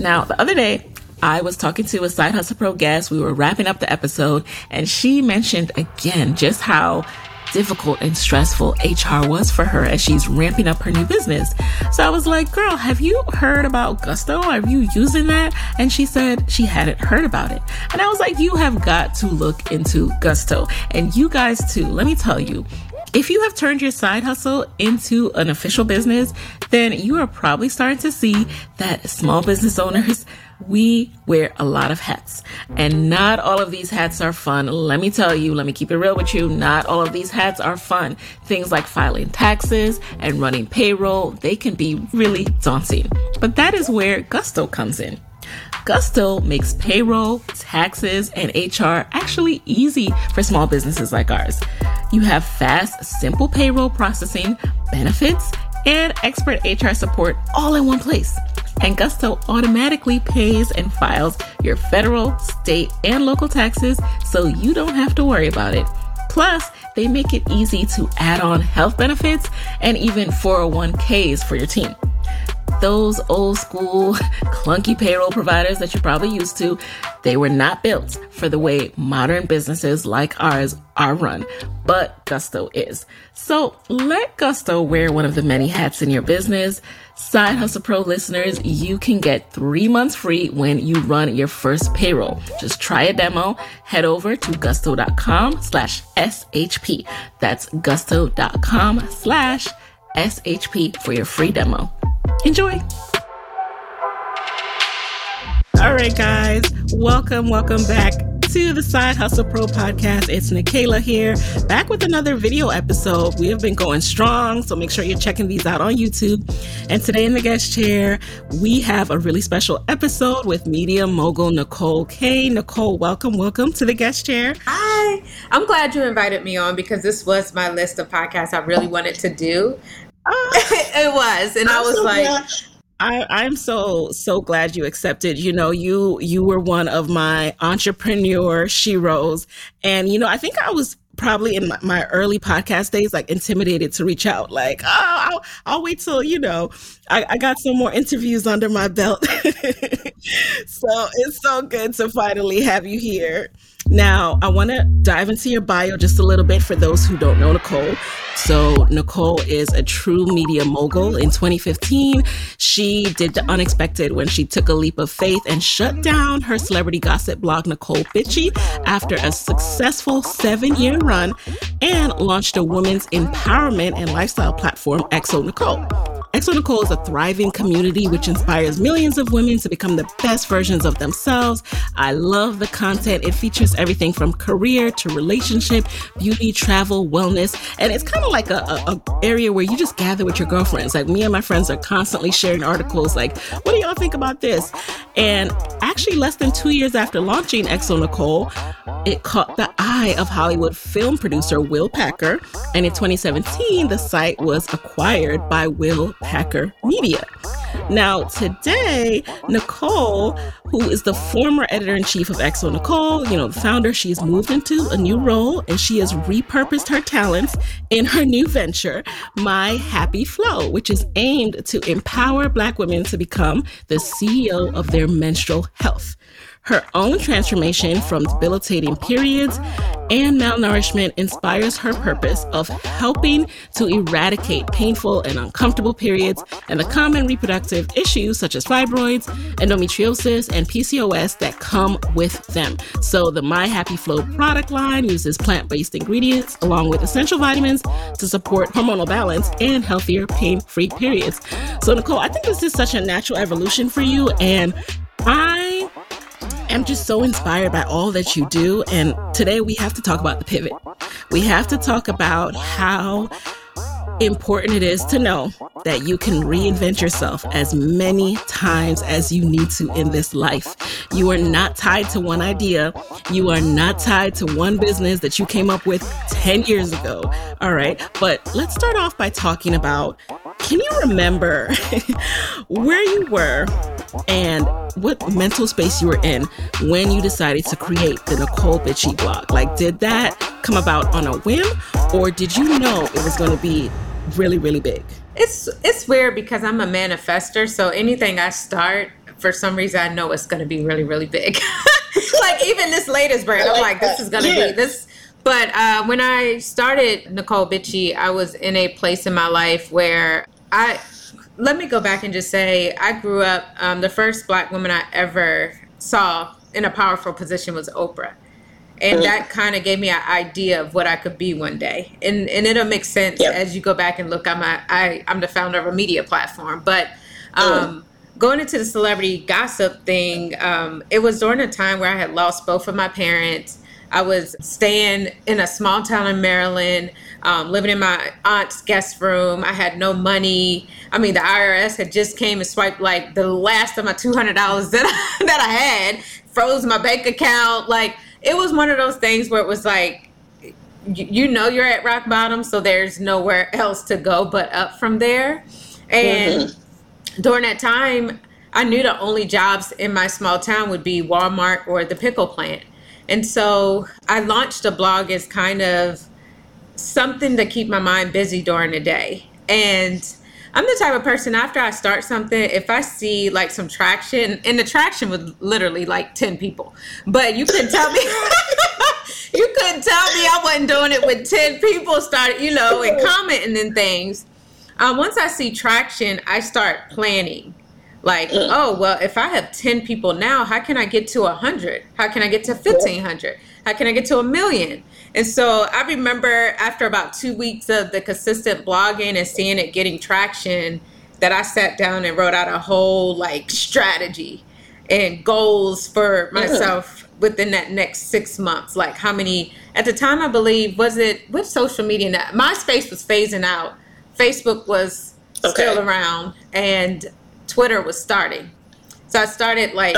Now, the other day, I was talking to a Side Hustle Pro guest. We were wrapping up the episode, and she mentioned again just how difficult and stressful HR was for her as she's ramping up her new business. So I was like, girl, have you heard about Gusto? Are you using that? And she said she hadn't heard about it. And I was like, you have got to look into Gusto. And you guys too, let me tell you, if you have turned your side hustle into an official business, then you are probably starting to see that small business owners, we wear a lot of hats, and not all of these hats are fun. Let me tell you, let me keep it real with you. Not all of these hats are fun. Things like filing taxes and running payroll, they can be really daunting. But that is where Gusto comes in. Gusto makes payroll, taxes, and HR actually easy for small businesses like ours. You have fast, simple payroll processing, benefits, and expert HR support all in one place. And Gusto automatically pays and files your federal, state, and local taxes, so you don't have to worry about it. Plus, they make it easy to add on health benefits and even 401ks for your team. Those old school, clunky payroll providers that you're probably used to, they were not built for the way modern businesses like ours are run, but Gusto is. So let Gusto wear one of the many hats in your business. Side Hustle Pro listeners, you can get 3 months free when you run your first payroll. Just try a demo. Head over to gusto.com/SHP. That's gusto.com/SHP for your free demo. Enjoy. All right, guys. Welcome back to the Side Hustle Pro podcast. It's Necole here, back with another video episode. We have been going strong, so make sure you're checking these out on YouTube. And today in the guest chair, we have a really special episode with media mogul Necole Kane. Necole, welcome to the guest chair. Hi. I'm glad you invited me on because this was my list of podcasts I really wanted to do. It was. And I'm so glad you accepted. You know, you were one of my entrepreneur sheroes. And, you know, I think I was probably in my early podcast days, like intimidated to reach out, like, I'll wait till, you know, I got some more interviews under my belt. So it's so good to finally have you here. Now, I want to dive into your bio just a little bit for those who don't know Necole. So Necole is a true media mogul. In 2015, she did the unexpected when she took a leap of faith and shut down her celebrity gossip blog, Necole Bitchy, after a successful 7-year run, and launched a women's empowerment and lifestyle platform, xoNecole. xoNecole is a thriving community which inspires millions of women to become the best versions of themselves. I love the content. It features everything from career to relationship, beauty, travel, wellness. And it's kind of like a area where you just gather with your girlfriends. Like, me and my friends are constantly sharing articles like, what do y'all think about this? And actually, less than 2 years after launching xoNecole, it caught the eye of Hollywood film producer Will Packer. And in 2017, the site was acquired by Will Packer Media. Now, today, Necole, who is the former editor-in-chief of xoNecole, you know, the founder, she's moved into a new role, and she has repurposed her talents in her new venture, My Happy Flo, which is aimed to empower Black women to become the CEO of their menstrual health. Her own transformation from debilitating periods and malnourishment inspires her purpose of helping to eradicate painful and uncomfortable periods and the common reproductive issues such as fibroids, endometriosis, and PCOS that come with them. So the My Happy Flo product line uses plant-based ingredients along with essential vitamins to support hormonal balance and healthier pain-free periods. So Necole, I think this is such a natural evolution for you, and I'm just so inspired by all that you do. And today we have to talk about the pivot. We have to talk about how important it is to know that you can reinvent yourself as many times as you need to in this life. You are not tied to one idea. You are not tied to one business that you came up with 10 years ago. All right. But let's start off by talking about Can you remember where you were and what mental space you were in when you decided to create the Necole Bitchy blog? Like, did that come about on a whim, or did you know it was going to be really, really big? It's weird because I'm a manifester, so anything I start, for some reason, I know it's going to be really, really big. Like, even this latest brand, I'm like, this is going to be this. But when I started Necole Bitchy, I was in a place in my life where let me go back and just say, I grew up, the first Black woman I ever saw in a powerful position was Oprah. And that kind of gave me an idea of what I could be one day. And it'll make sense as you go back and look. I'm the founder of a media platform. But going into the celebrity gossip thing, it was during a time where I had lost both of my parents. I was staying in a small town in Maryland, living in my aunt's guest room. I had no money. I mean, the IRS had just came and swiped like the last of my $200 that I had, froze my bank account. Like, it was one of those things where it was like, you know, you're at rock bottom, so there's nowhere else to go but up from there. And during that time, I knew the only jobs in my small town would be Walmart or the pickle plant. And so I launched a blog as kind of something to keep my mind busy during the day. And I'm the type of person, after I start something, if I see like some traction, and the traction was literally like 10 people, but you couldn't tell me, I wasn't doing it with 10 people started, you know, and commenting and things. Once I see traction, I start planning. Like, oh, well, if I have 10 people now, how can I get to 100? How can I get to 1,500? How can I get to 1,000,000? And so I remember after about 2 weeks of the consistent blogging and seeing it getting traction, that I sat down and wrote out a whole like strategy and goals for myself within that next 6 months. Like, how many, at the time I believe, was it with social media? MySpace was phasing out. Facebook was still around, and Twitter was starting. So I started like,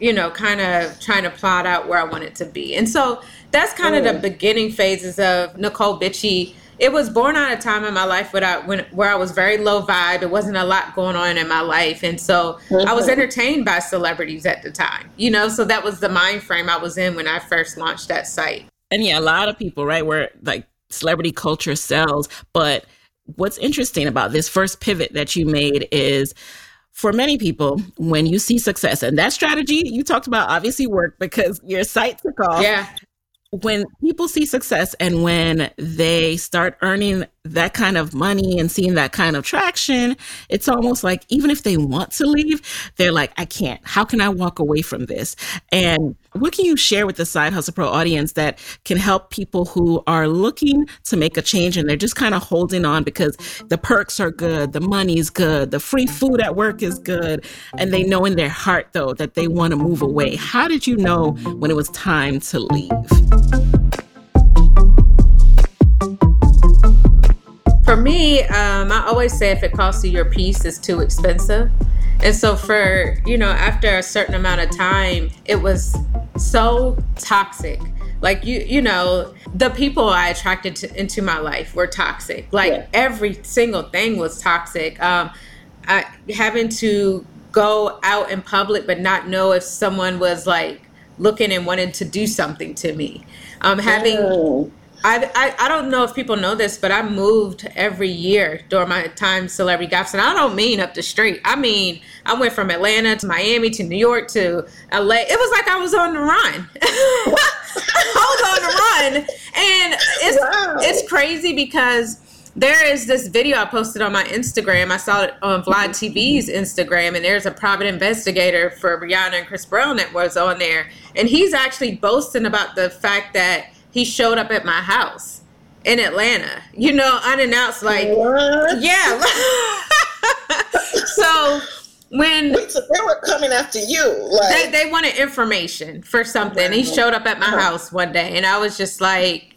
you know, kind of trying to plot out where I wanted to be. And so that's kind of the beginning phases of Necole Bitchy. It was born out of time in my life where I was very low vibe. It wasn't a lot going on in my life. And so I was entertained by celebrities at the time, you know, so that was the mind frame I was in when I first launched that site. And yeah, a lot of people, right, where like celebrity culture sells. But what's interesting about this first pivot that you made is, for many people, when you see success, and that strategy you talked about obviously worked because your site took off. Yeah. When people see success and when they start earning that kind of money and seeing that kind of traction, it's almost like even if they want to leave, they're like, I can't. How can I walk away from this? And what can you share with the Side Hustle Pro audience that can help people who are looking to make a change and they're just kind of holding on because the perks are good, the money's good, the free food at work is good, and they know in their heart, though, that they want to move away? How did you know when it was time to leave? For me, I always say if it costs you your piece, it's too expensive. And so for, you know, after a certain amount of time, it was so toxic. Like, you know, the people I attracted into my life were toxic. Like, every single thing was toxic. Having to go out in public but not know if someone was, like, looking and wanting to do something to me. I don't know if people know this, but I moved every year during my time celebrity gossip. And I don't mean up the street. I mean, I went from Atlanta to Miami to New York to LA. It was like I was on the run. I was on the run. And it's crazy because there is this video I posted on my Instagram. I saw it on Vlad TV's Instagram, and there's a private investigator for Rihanna and Chris Brown that was on there. And he's actually boasting about the fact that he showed up at my house in Atlanta, you know, unannounced, like, what? Yeah. So they were coming after you. Like, they wanted information for something. He showed up at my house one day, and I was just like,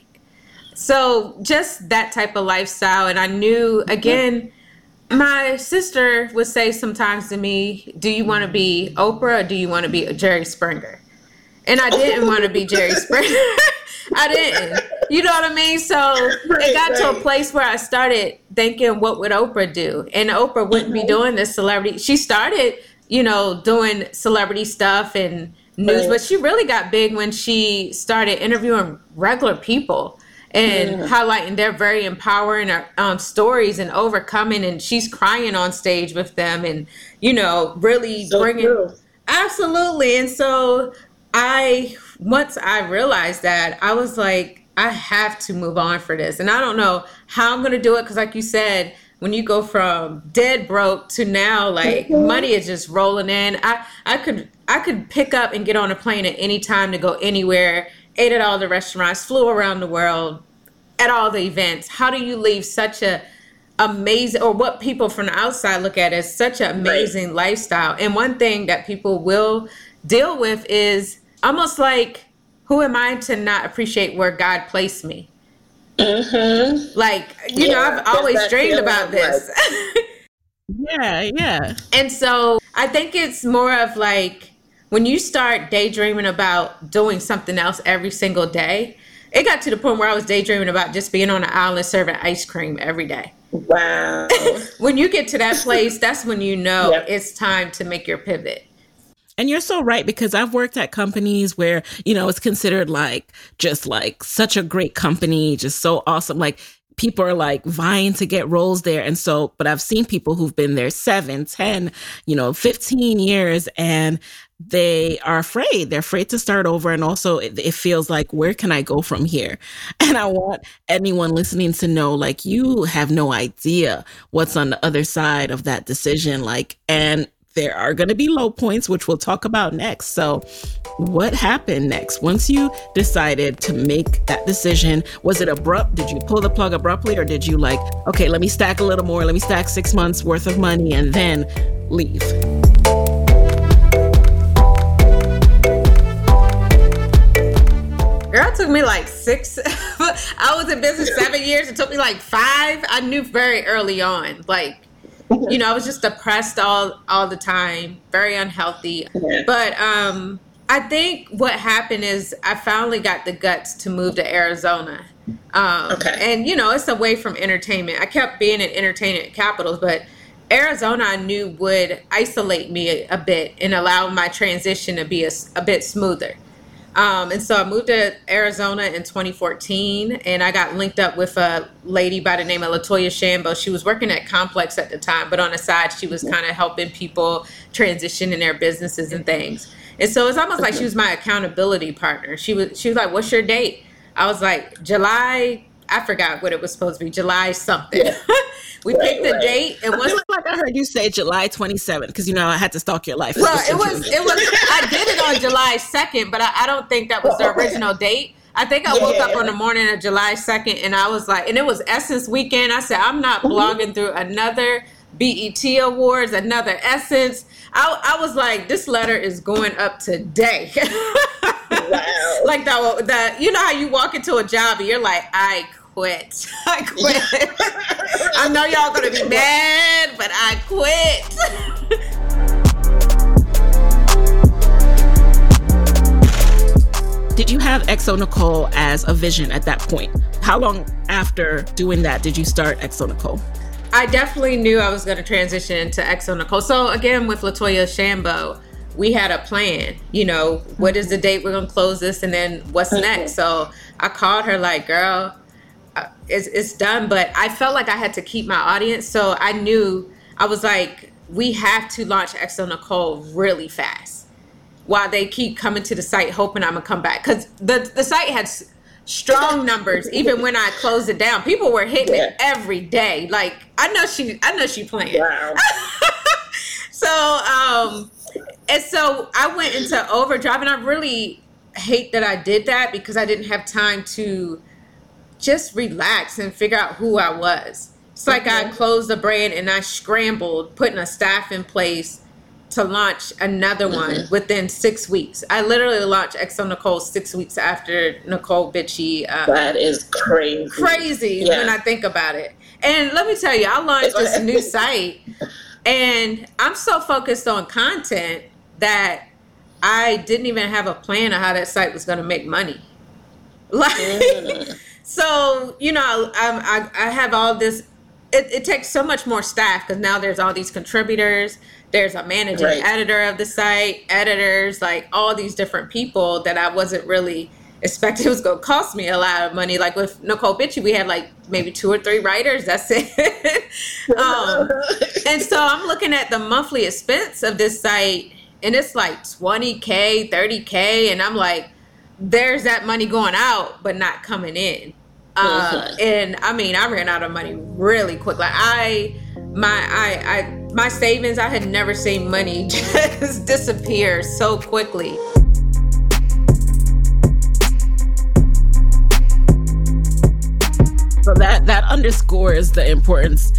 so just that type of lifestyle. And I knew, again, my sister would say sometimes to me, do you want to be Oprah or do you want to be Jerry Springer? And I didn't want to be Jerry Springer. I didn't. You know what I mean? So it got to a place where I started thinking, what would Oprah do? And Oprah wouldn't be doing this celebrity. She started, you know, doing celebrity stuff and news, but she really got big when she started interviewing regular people and highlighting their very empowering stories and overcoming. And she's crying on stage with them and, you know, really bringing. Absolutely. And so once I realized that, I was like, I have to move on for this. And I don't know how I'm going to do it. Because like you said, when you go from dead broke to now, like money is just rolling in. I could pick up and get on a plane at any time to go anywhere, ate at all the restaurants, flew around the world, at all the events. How do you leave such a amazing, or what people from the outside look at as such an amazing lifestyle? And one thing that people will deal with is almost like, who am I to not appreciate where God placed me? Mm-hmm. Like, you know, I've always dreamed about this. And so I think it's more of like, when you start daydreaming about doing something else every single day, it got to the point where I was daydreaming about just being on an island serving ice cream every day. Wow. When you get to that place, that's when you know it's time to make your pivot. And you're so right, because I've worked at companies where, you know, it's considered like just like such a great company, just so awesome. Like people are like vying to get roles there. And so, but I've seen people who've been there 7, 10, you know, 15 years and they are afraid. They're afraid to start over. And also it feels like, where can I go from here? And I want anyone listening to know, like, you have no idea what's on the other side of that decision. Like, and there are going to be low points, which we'll talk about next. So what happened next? Once you decided to make that decision, was it abrupt? Did you pull the plug abruptly? Or did you like, okay, let me stack a little more. Let me stack 6 months worth of money and then leave. Girl, it took me like 6. I was in business 7 years. It took me like 5. I knew very early on, like, you know, I was just depressed all the time, very unhealthy. But I think what happened is I finally got the guts to move to Arizona. And, you know, it's away from entertainment. I kept being in entertainment capitals, but Arizona I knew would isolate me a bit and allow my transition to be a bit smoother. And so I moved to Arizona in 2014, and I got linked up with a lady by the name of Latoya Shambo. She was working at Complex at the time, but on the side, she was kind of helping people transition in their businesses and things. And so it's almost like she was my accountability partner. She was like, what's your date? I was like, July, I forgot what it was supposed to be, July something. Yeah. We picked the date. And I feel like I heard you say July 27th because, you know, I had to stalk your life. Well, it was. I did it on July 2nd, but I don't think that was the original date. I think I woke up on the morning of July 2nd and I was like, and it was Essence weekend. I said, I'm not blogging through another BET Awards, another Essence. I was like, this letter is going up today. Like that, you know how you walk into a job and you're like, I quit. I know y'all gonna be mad, but I quit. Did you have xoNecole as a vision at that point? How long after doing that did you start xoNecole? I definitely knew I was gonna transition into xoNecole. So again, with Latoya Shambo, we had a plan, you know, what is the date we're gonna close this and then what's next? So I called her like, girl, it's done, but I felt like I had to keep my audience. So I knew, I was like, we have to launch xoNecole really fast while they keep coming to the site hoping I'm gonna come back. Because the site had strong numbers even when I closed it down. People were hitting it every day. Like, I know she playing. Wow. So I went into overdrive, and I really hate that I did that because I didn't have time to just relax and figure out who I was. It's like I closed the brand and I scrambled putting a staff in place to launch another one within 6 weeks. I literally launched xoNecole 6 weeks after Nicole Bitchy. That is crazy. When I think about it. And let me tell you, I launched this new site and I'm so focused on content that I didn't even have a plan on how that site was going to make money. Like, So, you know, I have all this. It takes so much more staff because now there's all these contributors. There's a managing editor of the site, editors, like all these different people that I wasn't really expecting it was going to cost me a lot of money. Like with Necole Bitchie, we had like maybe 2 or 3 writers. That's it. And so I'm looking at the monthly expense of this site and it's like $20K, $30K. And I'm like, there's that money going out, but not coming in. And I mean, I ran out of money really quick. Like my savings, I had never seen money just disappear so quickly. So that underscores the importance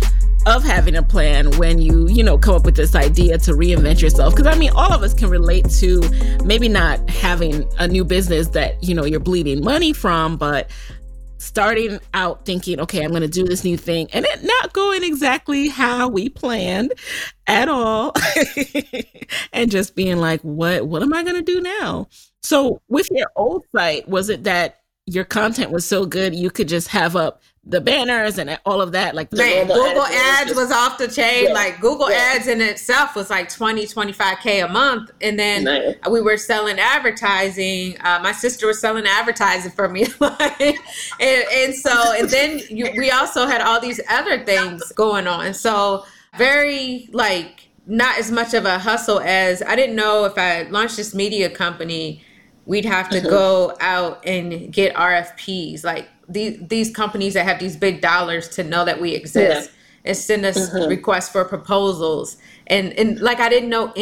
of having a plan when you come up with this idea to reinvent yourself. Because I mean, all of us can relate to maybe not having a new business that, you know, you're bleeding money from, but starting out thinking, okay, I'm going to do this new thing and it not going exactly how we planned at all. And just being like, what am I going to do now? So with your old site, was it that your content was so good you could just have up the banners and all of that? Like Google ads was off the chain. Yeah. Like Google ads in itself was like 20, 25K a month. And then we were selling advertising. My sister was selling advertising for me. and then we also had all these other things going on. So very like not as much of a hustle as I didn't know if I launched this media company, we'd have to go out and get RFPs. Like, these companies that have these big dollars to know that we exist and send us requests for proposals. And like, I didn't know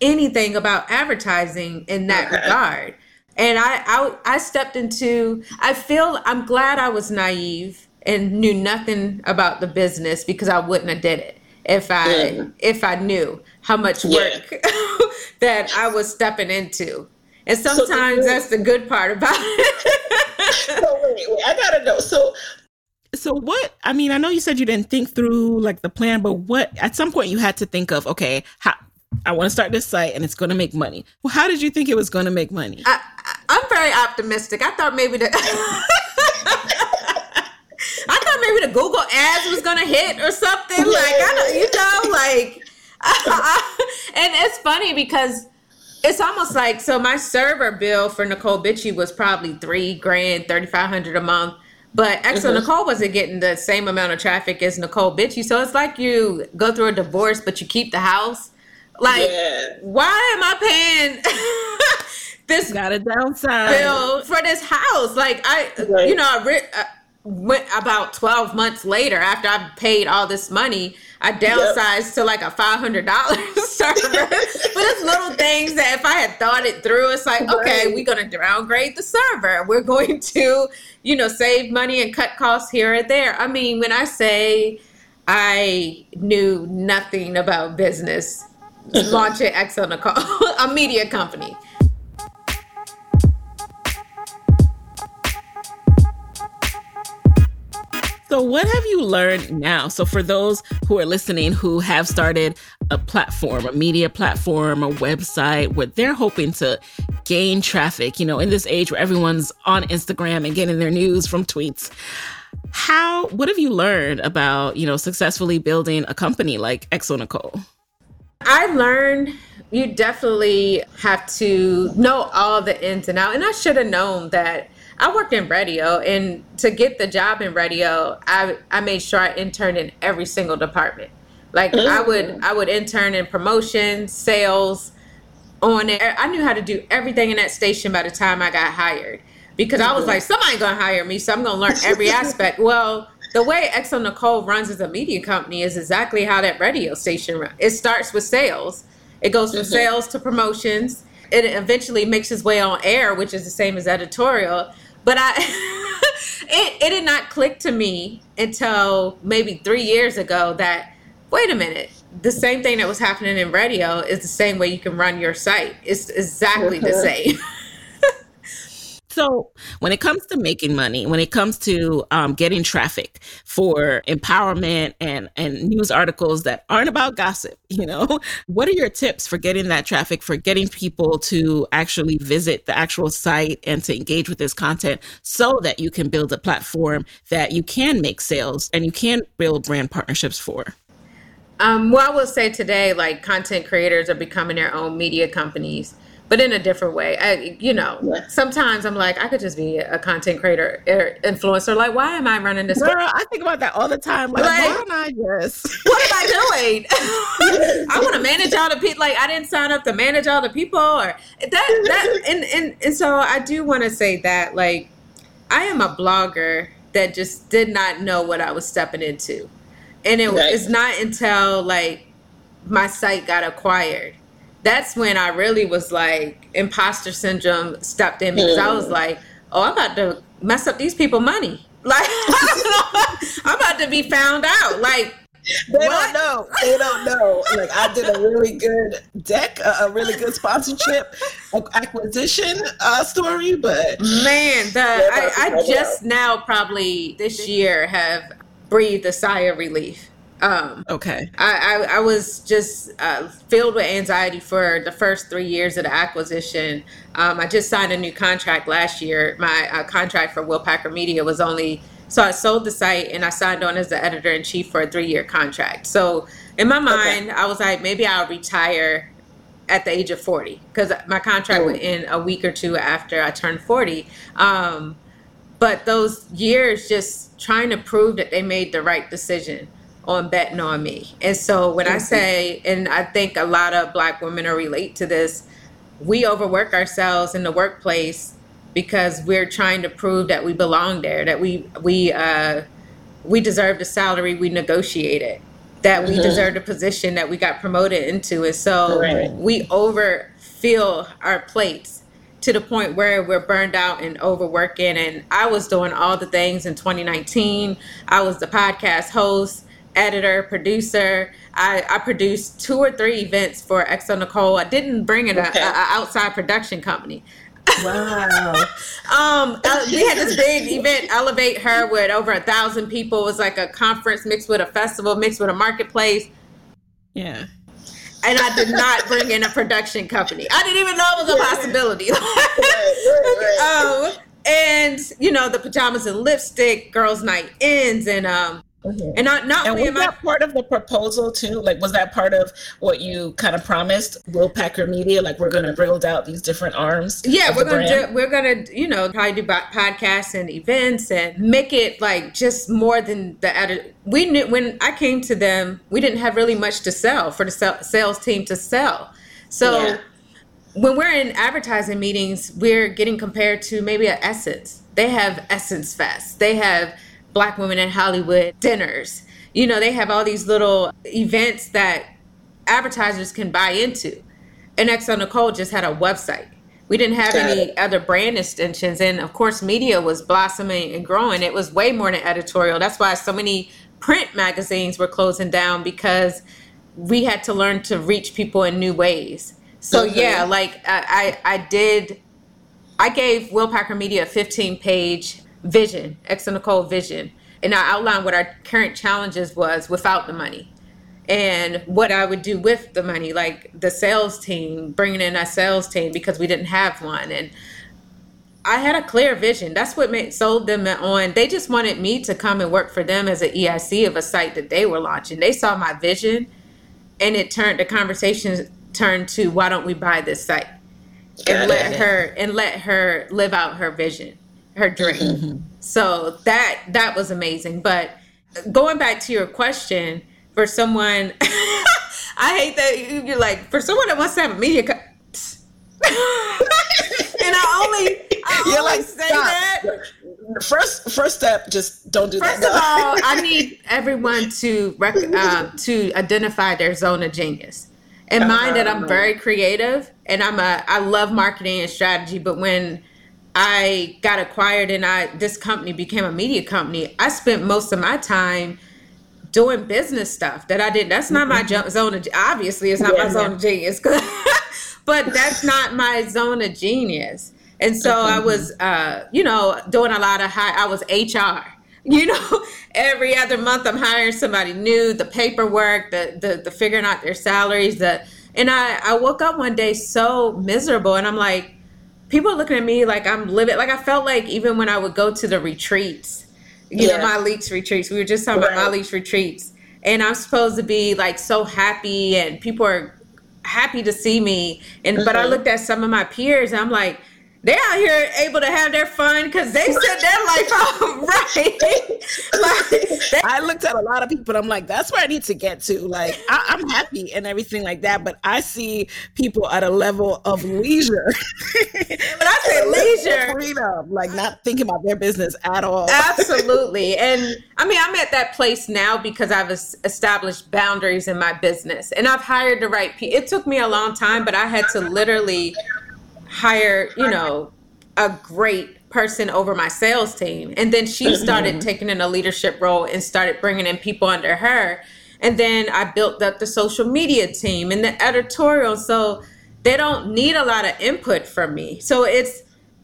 anything about advertising in that regard. And I stepped into, I'm glad I was naive and knew nothing about the business because I wouldn't have did it if I knew how much work that I was stepping into. And sometimes that's the good part about it. So wait, I gotta know. So what? I mean, I know you said you didn't think through like the plan, but what? At some point, you had to think of, okay, I want to start this site, and it's going to make money. Well, how did you think it was going to make money? I'm very optimistic. I thought maybe the Google ads was going to hit or something. Like and it's funny because it's almost like, so my server bill for Necole Bitchie was probably $3,000, $3,500 a month, but Necole wasn't getting the same amount of traffic as Necole Bitchie. So it's like you go through a divorce, but you keep the house. Like, why am I paying this bill for this house? Like I went about 12 months later after I paid all this money, I downsized to like a $500 server. But it's little things that if I had thought it through, it's like, okay, we're going to downgrade the server. We're going to, save money and cut costs here and there. I mean, when I say I knew nothing about business, launching xoNecole, a media company. So what have you learned now? So for those who are listening who have started a platform, a media platform, a website where they're hoping to gain traffic, in this age where everyone's on Instagram and getting their news from tweets, what have you learned about, successfully building a company like xoNecole? I learned you definitely have to know all the ins and outs. And I should have known that. I worked in radio, and to get the job in radio, I made sure I interned in every single department. Like I would intern in promotions, sales, on it. I knew how to do everything in that station by the time I got hired because I was like, somebody gonna hire me, so I'm gonna learn every aspect. Well, the way xoNecole runs as a media company is exactly how that radio station runs. It starts with sales. It goes from sales to promotions. It eventually makes its way on air, which is the same as editorial. But it did not click to me until maybe 3 years ago that, wait a minute, the same thing that was happening in radio is the same way you can run your site. It's exactly the same. So when it comes to making money, when it comes to getting traffic for empowerment and news articles that aren't about gossip, you know, what are your tips for getting that traffic, for getting people to actually visit the actual site and to engage with this content so that you can build a platform that you can make sales and you can build brand partnerships for? Well, I will say today, like, content creators are becoming their own media companies, but in a different way. Sometimes I'm like, I could just be a content creator or influencer. Like, why am I running this? Girl, I think about that all the time. Like why am I just? What am I doing? I want to manage all the people. Like, I didn't sign up to manage all the people or that. And so I do want to say that, like, I am a blogger that just did not know what I was stepping into. And it's not until, like, my site got acquired. That's when I really was like, imposter syndrome stepped in, because I was like, oh, I'm about to mess up these people money. Like, I'm about to be found out. Like, They don't know. Like, I did a really good deck, a really good sponsorship acquisition story, but man, I just now probably this year have breathed a sigh of relief. Okay. I was just filled with anxiety for the first 3 years of the acquisition. I just signed a new contract last year. My contract for Will Packer Media was only, so I sold the site and I signed on as the editor-in-chief for a 3-year contract. So in my mind, I was like, maybe I'll retire at the age of 40, because my contract would end a week or two after I turned 40. But those years just trying to prove that they made the right decision on betting on me. And so when I say, and I think a lot of Black women are relate to this, we overwork ourselves in the workplace because we're trying to prove that we belong there, that we deserve the salary we negotiated, that we deserve the position that we got promoted into. And so we overfill our plates to the point where we're burned out and overworking. And I was doing all the things in 2019. I was the podcast host, editor, producer. I produced 2 or 3 events for xoNecole. I didn't bring in an outside production company. Wow. We had this big event, Elevate Her, with over 1,000 people. It was like a conference mixed with a festival, mixed with a marketplace. Yeah. And I did not bring in a production company. I didn't even know it was a possibility. And, you know, the pajamas and lipstick, girls' night ends, and was that part of the proposal too? Like, was that part of what you kind of promised Will Packer Media? Like, we're going to build out these different arms. Yeah, we're going to, you know, probably do podcasts and events and make it like just more than the editor. We knew when I came to them, we didn't have really much to sell for the sales team to sell. So when we're in advertising meetings, we're getting compared to maybe an Essence. They have Essence Fest. They have Black women in Hollywood dinners. You know, they have all these little events that advertisers can buy into. And xoNecole just had a website. We didn't have any other brand extensions. And of course, media was blossoming and growing. It was way more than editorial. That's why so many print magazines were closing down, because we had to learn to reach people in new ways. So I gave Will Packer Media a 15-page vision, xoNecole vision, and I outlined what our current challenges was without the money and what I would do with the money, like the sales team, bringing in a sales team because we didn't have one. And I had a clear vision. That's what sold them on. They just wanted me to come and work for them as an EIC of a site that they were launching. They saw my vision, and the conversation turned to, why don't we buy this site and let her live out her vision, her dream. So that was amazing. But going back to your question, for someone I hate that you're like, for someone that wants to have a media and I only say stop. That first step, just don't do first that. First of all, I need everyone to identify their zone of genius. In mind that I'm very creative and I love marketing and strategy, but when I got acquired and this company became a media company, I spent most of my time doing business stuff that I did. That's not my zone of, obviously it's not my zone of genius, but that's not my zone of genius. And so I was, doing a lot of I was HR, every other month I'm hiring somebody new, the paperwork, the figuring out their salaries, and I woke up one day so miserable, and I'm like, people are looking at me like I'm livid. Like I felt like even when I would go to the retreats, you know, my leaks retreats, we were just talking about my leaks retreats, and I'm supposed to be like so happy and people are happy to see me. And, but I looked at some of my peers and I'm like, they out here able to have their fun because they set their life out right. I looked at a lot of people and I'm like, that's where I need to get to. Like, I'm happy and everything like that, but I see people at a level of leisure. When I say leisure, freedom, like not thinking about their business at all. Absolutely. And I mean, I'm at that place now because I've established boundaries in my business and I've hired the right people. It took me a long time, but I had to literally hire, a great person over my sales team. And then she started taking in a leadership role and started bringing in people under her. And then I built up the social media team and the editorial. So they don't need a lot of input from me. So it's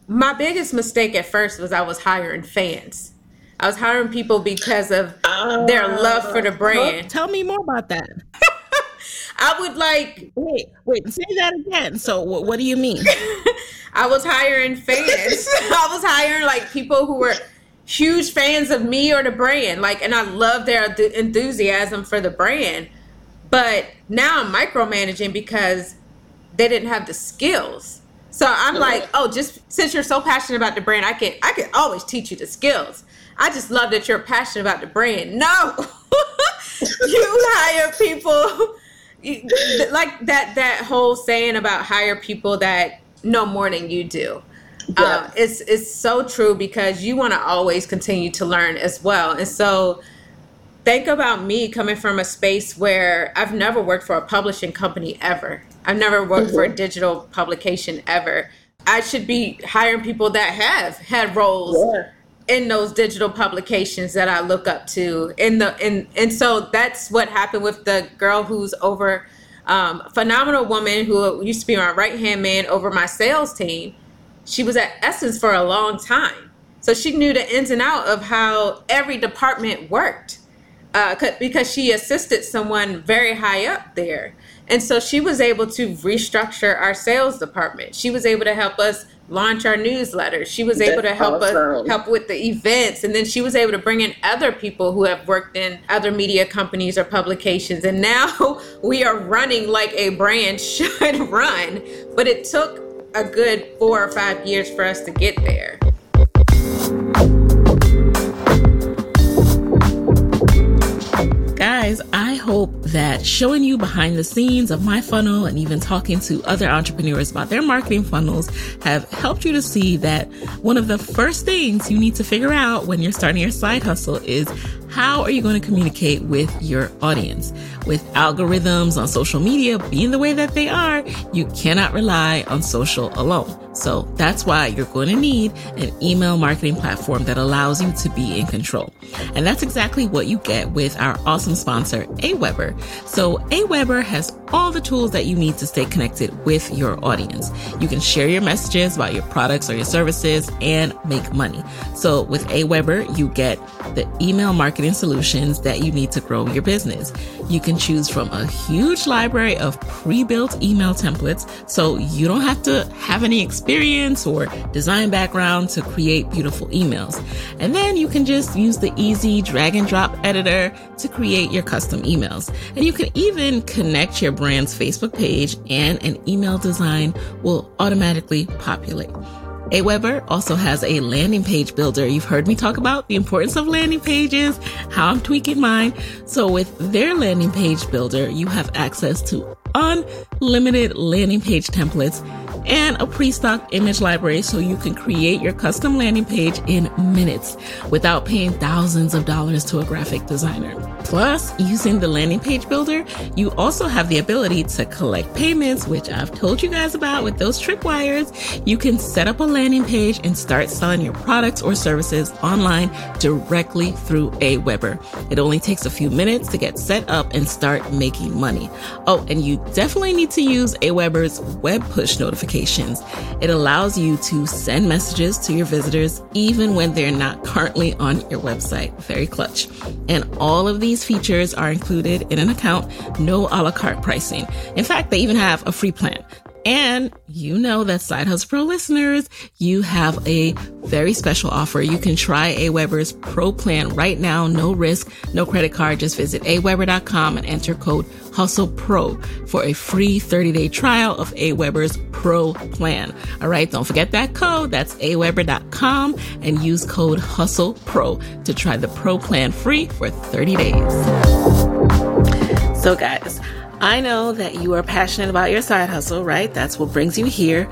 my biggest mistake at first was I was hiring fans. I was hiring people because of their love for the brand. Well, tell me more about that. I would like... Wait, say that again. So what do you mean? I was hiring fans. I was hiring like people who were huge fans of me or the brand. Like, and I love their enthusiasm for the brand. But now I'm micromanaging because they didn't have the skills. So I'm like, just since you're so passionate about the brand, I can always teach you the skills. I just love that you're passionate about the brand. No! You hire people... Like that whole saying about hire people that know more than you do. Yeah. It's so true because you want to always continue to learn as well. And so think about me coming from a space where I've never worked for a publishing company ever. I've never worked for a digital publication ever. I should be hiring people that have had roles in those digital publications that I look up to, and so that's what happened with the girl who's over, phenomenal woman who used to be my right hand man over my sales team. She was at Essence for a long time, so she knew the ins and outs of how every department worked, because she assisted someone very high up there, and so she was able to restructure our sales department. She was able to help us launch our newsletter. She was able to help us help with the events. And then she was able to bring in other people who have worked in other media companies or publications. And now we are running like a brand should run. But it took a good 4 or 5 years for us to get there. Guys, I hope that showing you behind the scenes of my funnel and even talking to other entrepreneurs about their marketing funnels have helped you to see that one of the first things you need to figure out when you're starting your side hustle is how are you going to communicate with your audience? With algorithms on social media being the way that they are, you cannot rely on social alone. So that's why you're going to need an email marketing platform that allows you to be in control. And that's exactly what you get with our awesome sponsor, Aweber. So Aweber has all the tools that you need to stay connected with your audience. You can share your messages about your products or your services and make money. So with Aweber, you get the email marketing solutions that you need to grow your business. You can choose from a huge library of pre-built email templates, so you don't have to have any experience or design background to create beautiful emails. And then you can just use the easy drag and drop editor to create your custom emails. And you can even connect your brand's Facebook page and an email design will automatically populate. Aweber also has a landing page builder. You've heard me talk about the importance of landing pages, how I'm tweaking mine. So with their landing page builder, you have access to unlimited landing page templates and a pre-stocked image library so you can create your custom landing page in minutes without paying thousands of dollars to a graphic designer. Plus, using the landing page builder, you also have the ability to collect payments, which I've told you guys about with those tripwires. You can set up a landing page and start selling your products or services online directly through Aweber. It only takes a few minutes to get set up and start making money. Oh, and you definitely need to use Aweber's web push notification notifications. It allows you to send messages to your visitors even when they're not currently on your website. Very clutch. And all of these features are included in an account, no a la carte pricing. In fact, they even have a free plan. And you know that Side Hustle Pro listeners, you have a very special offer. You can try Aweber's Pro plan right now. No risk, no credit card. Just visit aweber.com and enter code HustlePro for a free 30-day trial of Aweber's Pro plan. All right, don't forget that code. That's aweber.com and use code HustlePro to try the Pro plan free for 30 days. So guys, I know that you are passionate about your side hustle, right? That's what brings you here.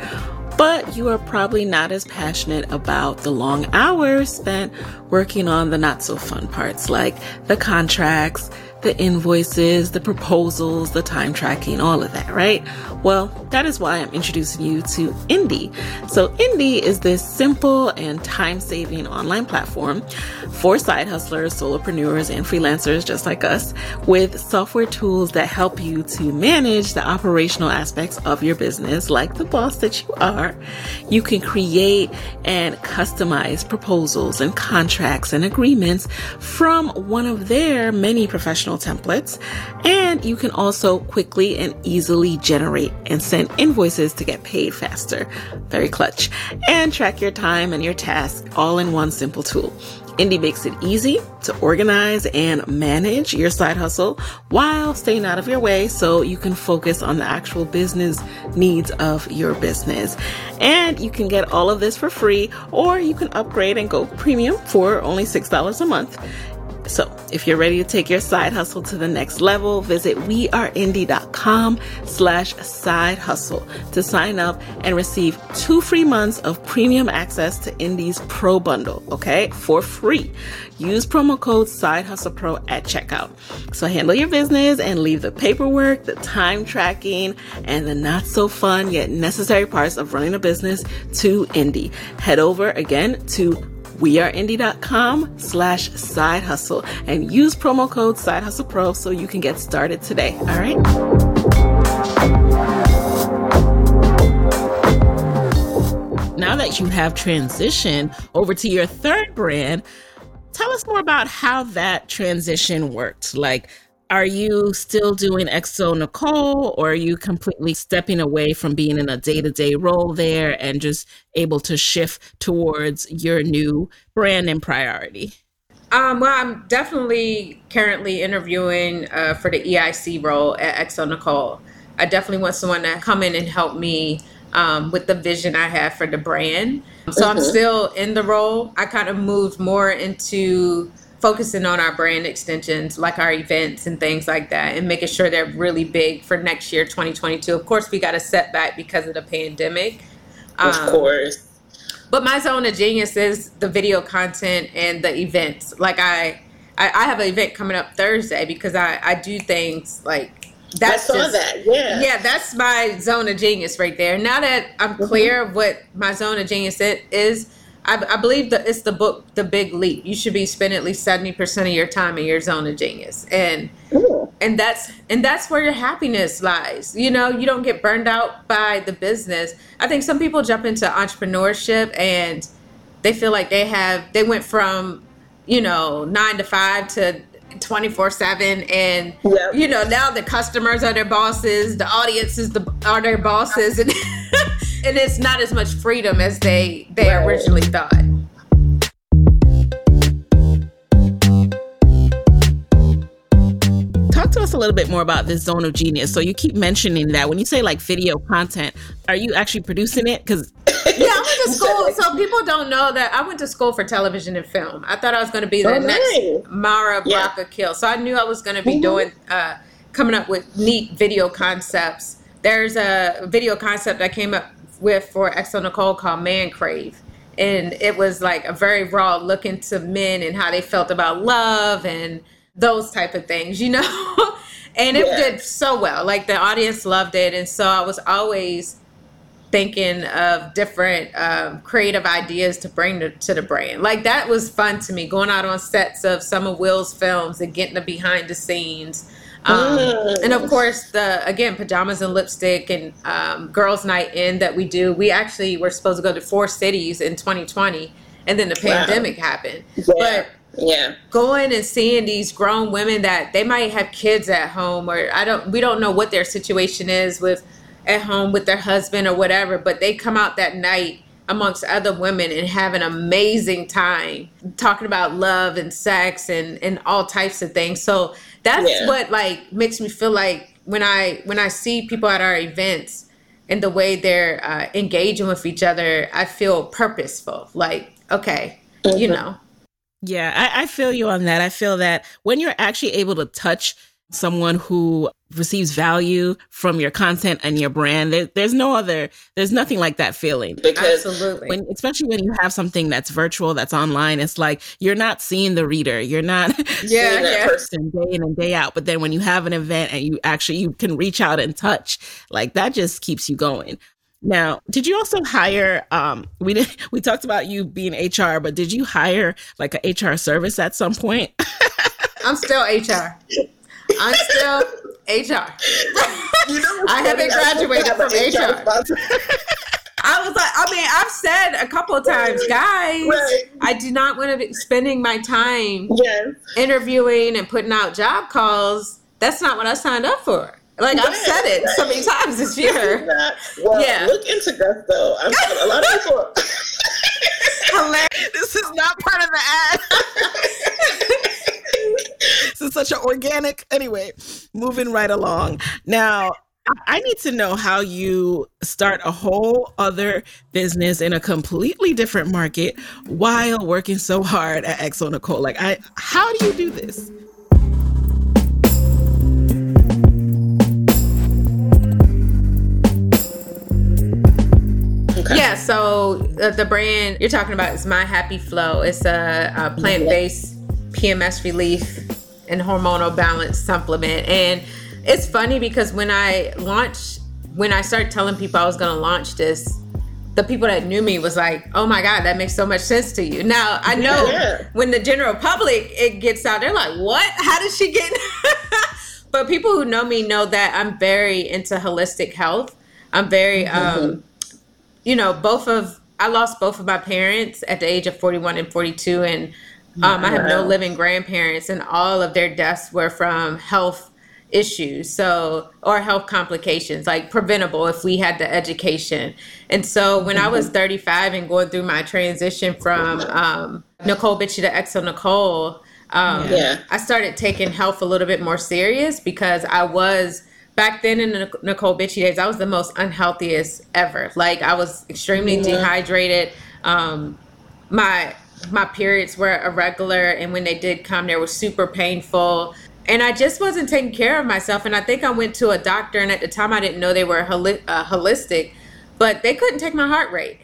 But you are probably not as passionate about the long hours spent working on the not so fun parts, like the contracts, the invoices, the proposals, the time tracking, all of that, right? Well, that is why I'm introducing you to Indy. So Indy is this simple and time-saving online platform for side hustlers, solopreneurs, and freelancers just like us, with software tools that help you to manage the operational aspects of your business like the boss that you are. You can create and customize proposals and contracts and agreements from one of their many professional templates, and you can also quickly and easily generate and send invoices to get paid faster. Very clutch. And track your time and your tasks all in one simple tool. Indy makes it easy to organize and manage your side hustle while staying out of your way so you can focus on the actual business needs of your business. And you can get all of this for free, or you can upgrade and go premium for only $6 a month. So if you're ready to take your side hustle to the next level, visit weareindy.com/side hustle to sign up and receive 2 free months of premium access to Indy's Pro Bundle, okay, for free. Use promo code SideHustlePro at checkout. So handle your business and leave the paperwork, the time tracking, and the not so fun yet necessary parts of running a business to Indy. Head over again to weareindy.com/side hustle and use promo code Side Hustle Pro so you can get started today. All right. Now that you have transitioned over to your third brand, tell us more about how that transition worked. Like, are you still doing xoNecole, or are you completely stepping away from being in a day-to-day role there and just able to shift towards your new brand and priority? Well, I'm definitely currently interviewing for the EIC role at xoNecole. I definitely want someone to come in and help me with the vision I have for the brand. So I'm still in the role. I kind of moved more into focusing on our brand extensions, like our events and things like that, and making sure they're really big for next year, 2022. Of course, we got a setback because of the pandemic. Of course. But my zone of genius is the video content and the events. Like I have an event coming up Thursday because I do things like that's I saw just, that. Yeah. Yeah, that's my zone of genius right there. Now that I'm clear of what my zone of genius is, I believe that it's the book, The Big Leap. You should be spending at least 70% of your time in your zone of genius. And that's where your happiness lies. You know, you don't get burned out by the business. I think some people jump into entrepreneurship and they feel like they went from, 9 to 5 to 24/7, and now the customers are their bosses, the audiences are their bosses, and and it's not as much freedom as they originally thought. Talk to us a little bit more about this zone of genius. So you keep mentioning that. When you say like video content, are you actually producing it? Because yeah, I went to school. So people don't know that I went to school for television and film. I thought I was going to be the next Mara Brock Kill. So I knew I was going to be doing, coming up with neat video concepts. There's a video concept I came up with for xoNecole called Man Crave. And it was like a very raw look into men and how they felt about love and those type of things, and it did so well. Like the audience loved it. And so I was always thinking of different creative ideas to bring to the brand. Like that was fun to me, going out on sets of some of Will's films and getting the behind the scenes And of course, again, pajamas and lipstick and girls' night in that we do. We actually were supposed to go to 4 cities in 2020, and then the pandemic happened. Yeah. But going and seeing these grown women that they might have kids at home, or we don't know what their situation is with at home with their husband or whatever, but they come out that night amongst other women and have an amazing time talking about love and sex and all types of things. So that's what like makes me feel like when I see people at our events and the way they're engaging with each other, I feel purposeful. Like, okay, you know. Yeah, I feel you on that. I feel that when you're actually able to touch someone who receives value from your content and your brand, there's nothing like that feeling. Because especially when you have something that's virtual, that's online, it's like you're not seeing the reader. You're not seeing that person day in and day out. But then when you have an event and you can reach out and touch, like that just keeps you going. Now, did you also hire, we talked about you being HR, but did you hire like an HR service at some point? I'm still HR. I'm still HR. You know, I haven't graduated from HR. I was like, I've said a couple of times, guys, I do not want to be spending my time interviewing and putting out job calls. That's not what I signed up for. Like, I've said it so many times this year. Well, look into Gusto. I'm a lot of people. Hilarious. This is not part of the ad. This is such an organic. Anyway, moving right along. Now, I need to know how you start a whole other business in a completely different market while working so hard at xoNecole. Like, how do you do this? Yeah, so the brand you're talking about is My Happy Flo. It's a plant-based PMS relief and hormonal balance supplement. And it's funny because when I started telling people I was going to launch this, the people that knew me was like, oh my God, that makes so much sense to you. Now, I know when the general public, it gets out, they're like, what? How did she get? But people who know me know that I'm very into holistic health. I'm very... you know, I lost both of my parents at the age of 41 and 42, and I have no living grandparents, and all of their deaths were from health issues, or health complications, like preventable if we had the education. And so when I was 35 and going through my transition from Necole Bitchy to xoNecole, I started taking health a little bit more serious because I was... Back then in the Necole Bitchy days, I was the most unhealthiest ever. Like, I was extremely dehydrated. My periods were irregular, and when they did come, they were super painful. And I just wasn't taking care of myself. And I think I went to a doctor, and at the time I didn't know they were holistic, but they couldn't take my heart rate.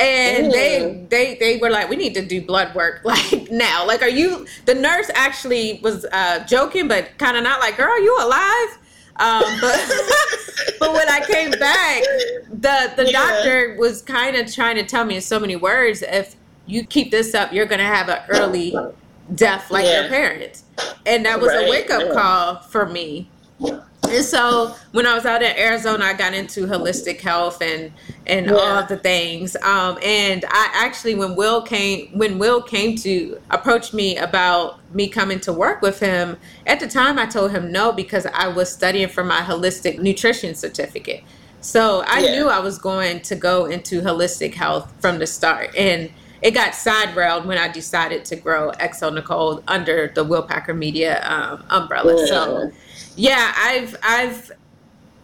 And they were like, we need to do blood work like now. Like, the nurse actually was joking, but kind of not like, girl, are you alive? But when I came back, the doctor was kind of trying to tell me in so many words, if you keep this up, you're going to have an early death like your parents. And that was a wake-up call for me. And so when I was out in Arizona, I got into holistic health and all of the things. And I actually, when Will approach me about me coming to work with him, at the time I told him no, because I was studying for my holistic nutrition certificate. So I knew I was going to go into holistic health from the start. And it got side-railed when I decided to grow xoNecole under the Will Packer Media umbrella. Yeah. So... yeah, I've,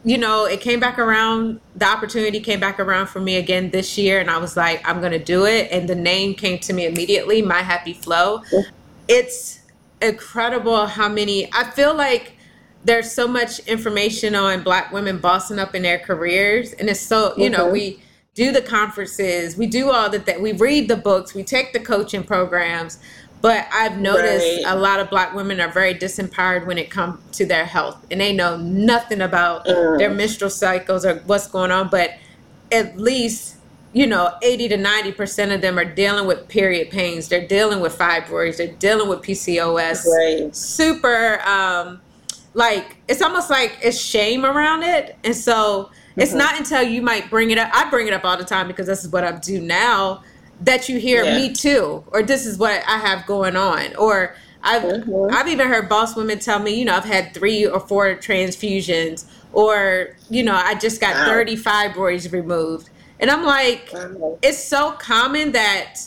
you know, it came back around. The opportunity came back around for me again this year. And I was like, I'm going to do it. And the name came to me immediately, My Happy Flo. It's incredible how many, I feel like there's so much information on Black women bossing up in their careers. And it's so, you know, we do the conferences, we do all that, we read the books, we take the coaching programs. But I've noticed a lot of Black women are very disempowered when it comes to their health. And they know nothing about their menstrual cycles or what's going on. But at least, you know, 80 to 90% of them are dealing with period pains. They're dealing with fibroids. They're dealing with PCOS. Super like, it's almost like it's shame around it. And so it's not until you might bring it up. I bring it up all the time because this is what I do now, that you hear me too, or this is what I have going on. Or I've even heard boss women tell me, you know, I've had 3 or 4 transfusions, or, you know, I just got 30 fibroids removed. And I'm like, it's so common that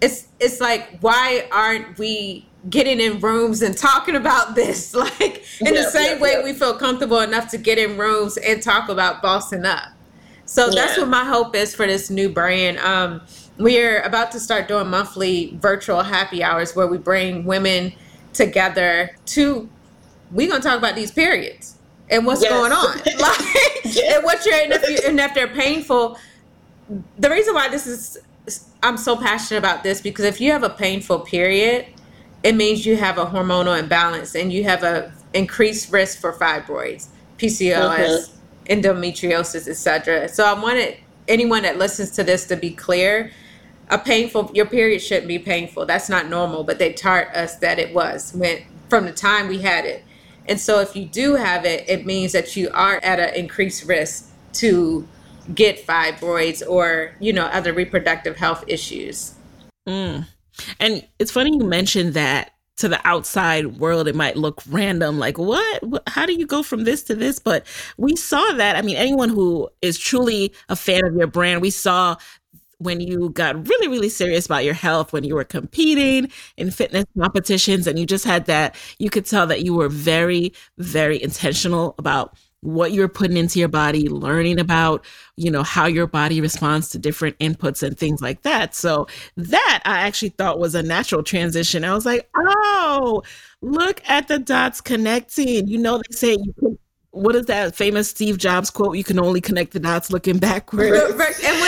it's like, why aren't we getting in rooms and talking about this? Like, in the same way we feel comfortable enough to get in rooms and talk about bossing up. So that's what my hope is for this new brand. We're about to start doing monthly virtual happy hours where we bring women together to, we're going to talk about these periods and what's going on. Like, and what you're, and if they're painful, the reason why this is, I'm so passionate about this, because if you have a painful period, it means you have a hormonal imbalance and you have a increased risk for fibroids, PCOS, endometriosis, et cetera. So I wanted anyone that listens to this to be clear. Your period shouldn't be painful. That's not normal, but they taught us that it was from the time we had it. And so if you do have it, it means that you are at an increased risk to get fibroids or, you know, other reproductive health issues. Mm. And it's funny you mentioned that. To the outside world, it might look random, like, what? How do you go from this to this? But we saw that. I mean, anyone who is truly a fan of your brand, we saw when you got really, really serious about your health, when you were competing in fitness competitions, and you just had that, you could tell that you were very, very intentional about what you're putting into your body, learning about, you know, how your body responds to different inputs and things like that. So that I actually thought was a natural transition. I was like, oh, look at the dots connecting. You know, they say, what is that famous Steve Jobs quote? You can only connect the dots looking backwards. And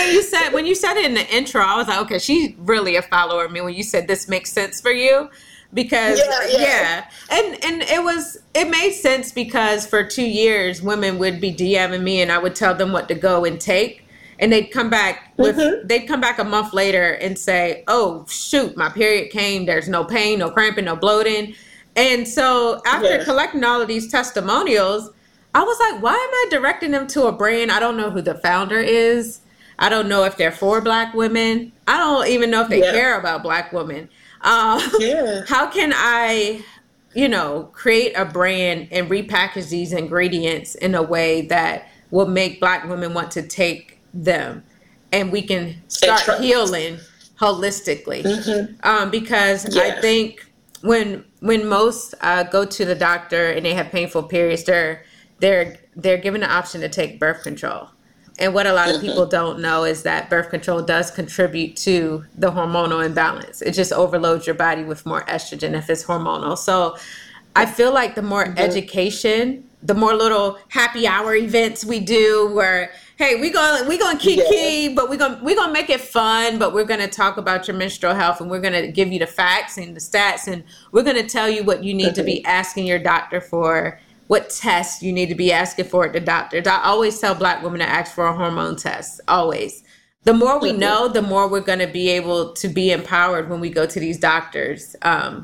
when you said it in the intro, I was like, okay, she's really a follower of me when you said this makes sense for you. Because and it made sense, because for 2 years women would be DMing me and I would tell them what to go and take, and they'd come back with a month later and say, oh shoot, my period came, there's no pain, no cramping, no bloating. And so after collecting all of these testimonials, I was like, why am I directing them to a brand? I don't know who the founder is. I don't know if they're for Black women. I don't even know if they care about Black women. How can I, you know, create a brand and repackage these ingredients in a way that will make Black women want to take them, and we can start healing holistically? Because I think when most go to the doctor and they have painful periods, they're given the option to take birth control. And what a lot of people don't know is that birth control does contribute to the hormonal imbalance. It just overloads your body with more estrogen if it's hormonal. So I feel like the more education, the more little happy hour events we do where, hey, we gonna kiki, but we're gonna make it fun, but we're gonna talk about your menstrual health, and we're gonna give you the facts and the stats, and we're gonna tell you what you need to be asking your doctor for. What test you need to be asking for at the doctors. I always tell Black women to ask for a hormone test, always. The more we know, the more we're going to be able to be empowered when we go to these doctors, and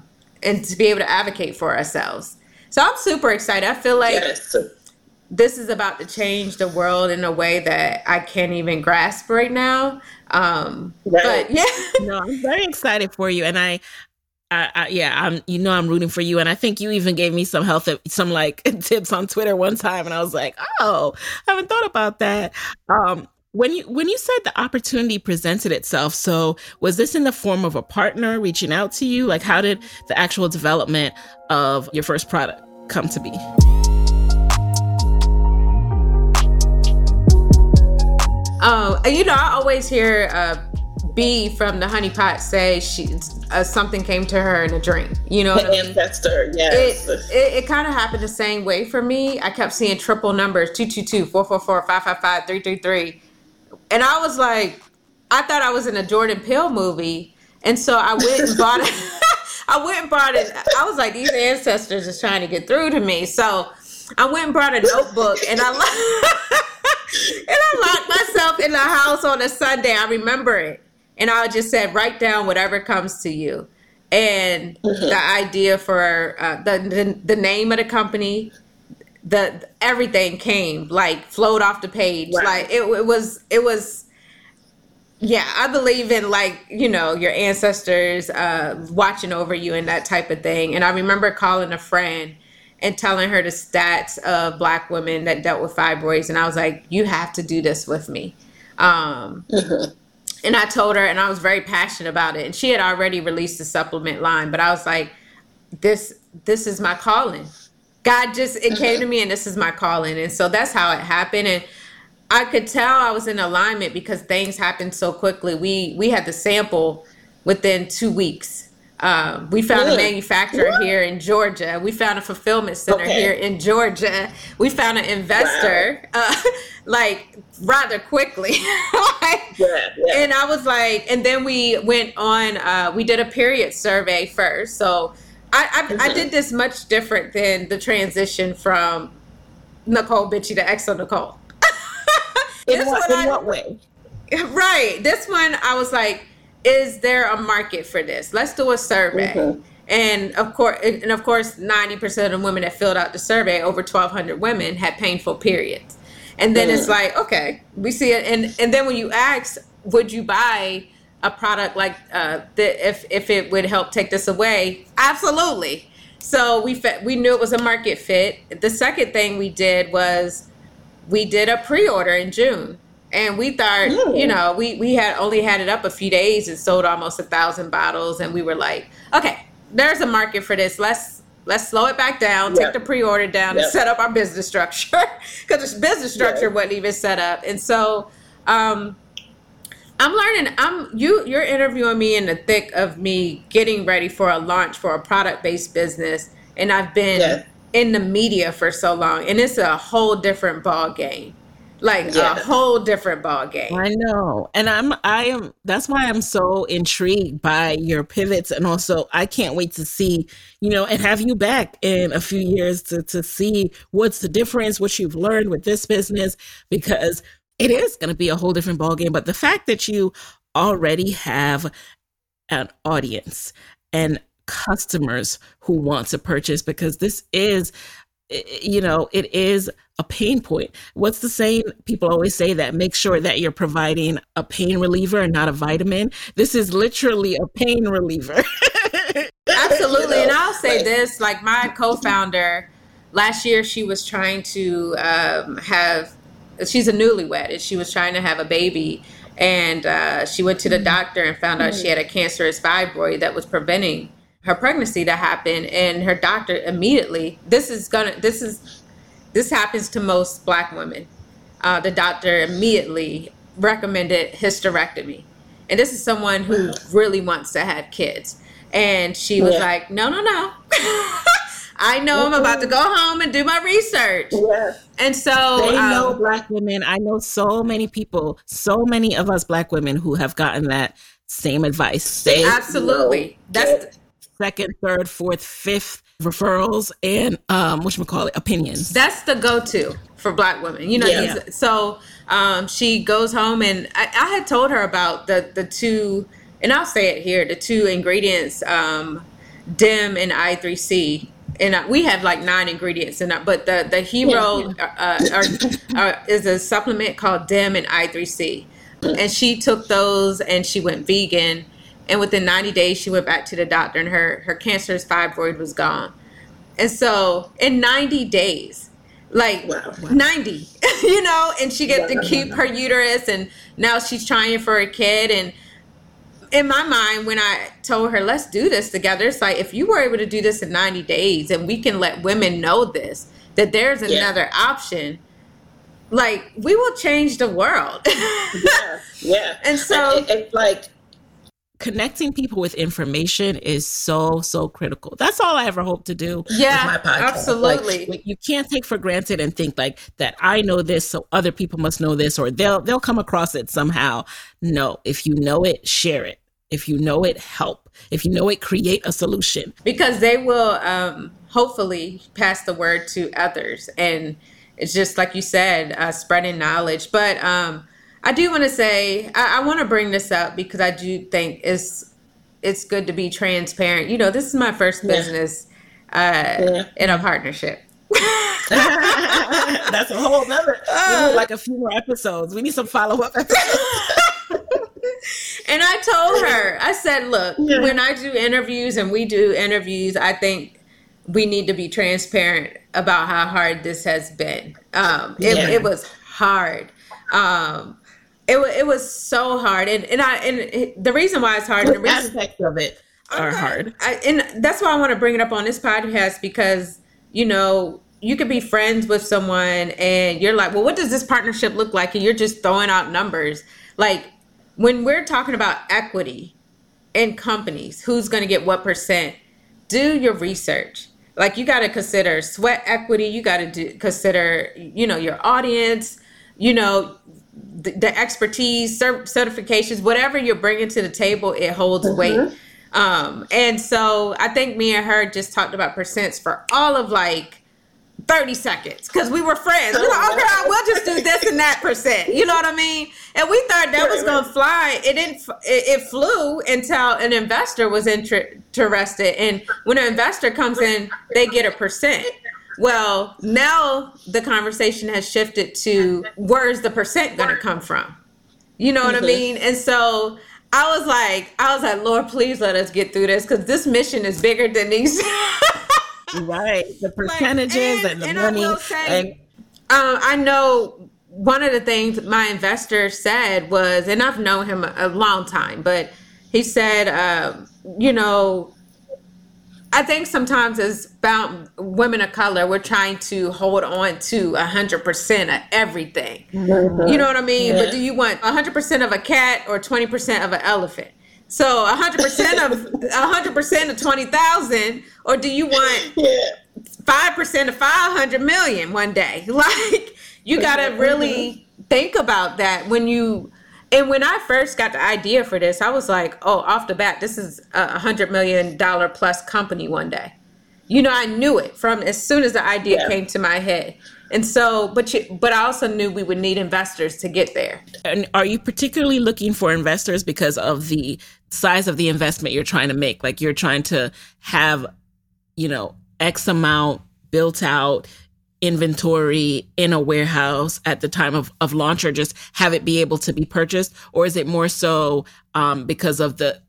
to be able to advocate for ourselves. So I'm super excited. I feel like this is about to change the world in a way that I can't even grasp right now. But no, I'm very excited for you. And I'm rooting for you. And I think you even gave me some some tips on Twitter one time. And I was like, oh, I haven't thought about that. When you said the opportunity presented itself, so was this in the form of a partner reaching out to you? Like, how did the actual development of your first product come to be? You know, I always hear, B from the Honey Pot say she something came to her in a dream. You know what I mean? It kind of happened the same way for me. I kept seeing triple numbers, 222, 444, 555, 333. And I was like, I thought I was in a Jordan Peele movie. And so I went and bought it. I was like, these ancestors is trying to get through to me. So I went and brought a notebook and I locked myself in the house on a Sunday. I remember it. And I just said, write down whatever comes to you. And the idea for the name of the company, the everything came, like, flowed off the page. Right. Like it was yeah, I believe in, like, you know, your ancestors watching over you and that type of thing. And I remember calling a friend and telling her the stats of Black women that dealt with fibroids. And I was like, you have to do this with me. And I told her, and I was very passionate about it. And she had already released the supplement line, but I was like, this is my calling. God just, it came to me, and this is my calling. And so that's how it happened. And I could tell I was in alignment because things happened so quickly. We had the sample within 2 weeks. We found a manufacturer here in Georgia. We found a fulfillment center here in Georgia. We found an investor, like, rather quickly. And I was like, and then we went on, we did a period survey first. So I did this much different than the transition from Necole Bitchy to xoNecole. In what way? Right. This one, I was like, is there a market for this? Let's do a survey. And of course, 90% of women that filled out the survey, over 1,200 women, had painful periods. And then it's like, okay, we see it. And then when you ask, would you buy a product like if it would help take this away? Absolutely. So we knew it was a market fit. The second thing we did was we did a pre-order in June. And we thought, you know, we had only had it up a few days and sold almost 1,000 bottles. And we were like, okay, there's a market for this. Let's slow it back down, take the pre-order down, and set up our business structure. Because the business structure wasn't even set up. And so I'm learning. You're interviewing me in the thick of me getting ready for a launch for a product-based business. And I've been in the media for so long. And it's a whole different ball game. Like a whole different ball game. I know. And I am that's why I'm so intrigued by your pivots, and also I can't wait to see, you know, and have you back in a few years to see what's the difference, what you've learned with this business, because it is going to be a whole different ball game. But the fact that you already have an audience and customers who want to purchase, because this is, you know, it is a pain point. What's the saying? People always say that make sure that you're providing a pain reliever and not a vitamin. This is literally a pain reliever. Absolutely. You know, and I'll say this, like, my co-founder last year, she was trying to she's a newlywed, and she was trying to have a baby, and she went to the doctor and found out she had a cancerous fibroid that was preventing her pregnancy to happen. And her doctor immediately, this happens to most Black women. The doctor immediately recommended hysterectomy. And this is someone who really wants to have kids. And she was like, no. I know I'm about to go home and do my research. And so they know Black women. I know so many people, so many of us Black women who have gotten that same advice. They absolutely. That's second, third, fourth, fifth referrals and opinions. That's the go-to for Black women, you know. So she goes home, and I had told her about the two, and I'll say it here, the two ingredients, DIM and I3C, and we have like 9 ingredients in that, but the hero is a supplement called DIM and I3C, and she took those and she went vegan. And within 90 days, she went back to the doctor, and her cancerous fibroid was gone. And so in 90 days, like 90, you know, and she gets to keep her uterus, and now she's trying for a kid. And in my mind, when I told her, let's do this together, it's like, if you were able to do this in 90 days and we can let women know this, that there's another option, like, we will change the world. And so it's like, connecting people with information is so critical. That's all I ever hope to do with my podcast. Absolutely. Like, you can't take for granted and think like that I know this, so other people must know this, or they'll come across it somehow. No, if you know it, share it. If you know it, help. If you know it, create a solution. Because they will hopefully pass the word to others. And it's just like you said, spreading knowledge. But I do want to say, I want to bring this up because I do think it's good to be transparent. You know, this is my first business in a partnership. That's a whole nother. We need like a few more episodes. We need some follow-up episodes. And I told her, I said, look, when I do interviews and we do interviews, I think we need to be transparent about how hard this has been. It was hard. It was so hard. And the reason why it's hard, the aspects of it are hard. And that's why I want to bring it up on this podcast, because, you know, you could be friends with someone and you're like, well, what does this partnership look like? And you're just throwing out numbers. Like, when we're talking about equity in companies, who's going to get what percent, do your research. Like, you got to consider sweat equity. You got to consider, you know, your audience, you know, the expertise, certifications, whatever you're bringing to the table, it holds weight. And so I think me and her just talked about percents for all of like 30 seconds because we were friends. We were like, okay, we'll just do this and that percent. You know what I mean? And we thought that was going to fly. It didn't. It flew until an investor was interested. And when an investor comes in, they get a percent. Well, now the conversation has shifted to where's the percent going to come from? You know what I mean? And so I was like, Lord, please let us get through this because this mission is bigger than these. Right, the percentages and the money. I will say, I know one of the things my investor said was, and I've known him a long time, but he said, you know, I think sometimes as about women of color, we're trying to hold on to 100% of everything. Mm-hmm. You know what I mean? Yeah. But do you want 100% of a cat or 20% of an elephant? So 100% of 20,000, or do you want 5% of 500 million one day? Like, you gotta really think about that when you. And when I first got the idea for this, I was like, oh, off the bat, this is a $100 million plus company one day. You know, I knew it from as soon as the idea came to my head. And so, but I also knew we would need investors to get there. And are you particularly looking for investors because of the size of the investment you're trying to make? Like, you're trying to have, you know, X amount built out inventory in a warehouse at the time of launch, or just have it be able to be purchased? Or is it more so because of the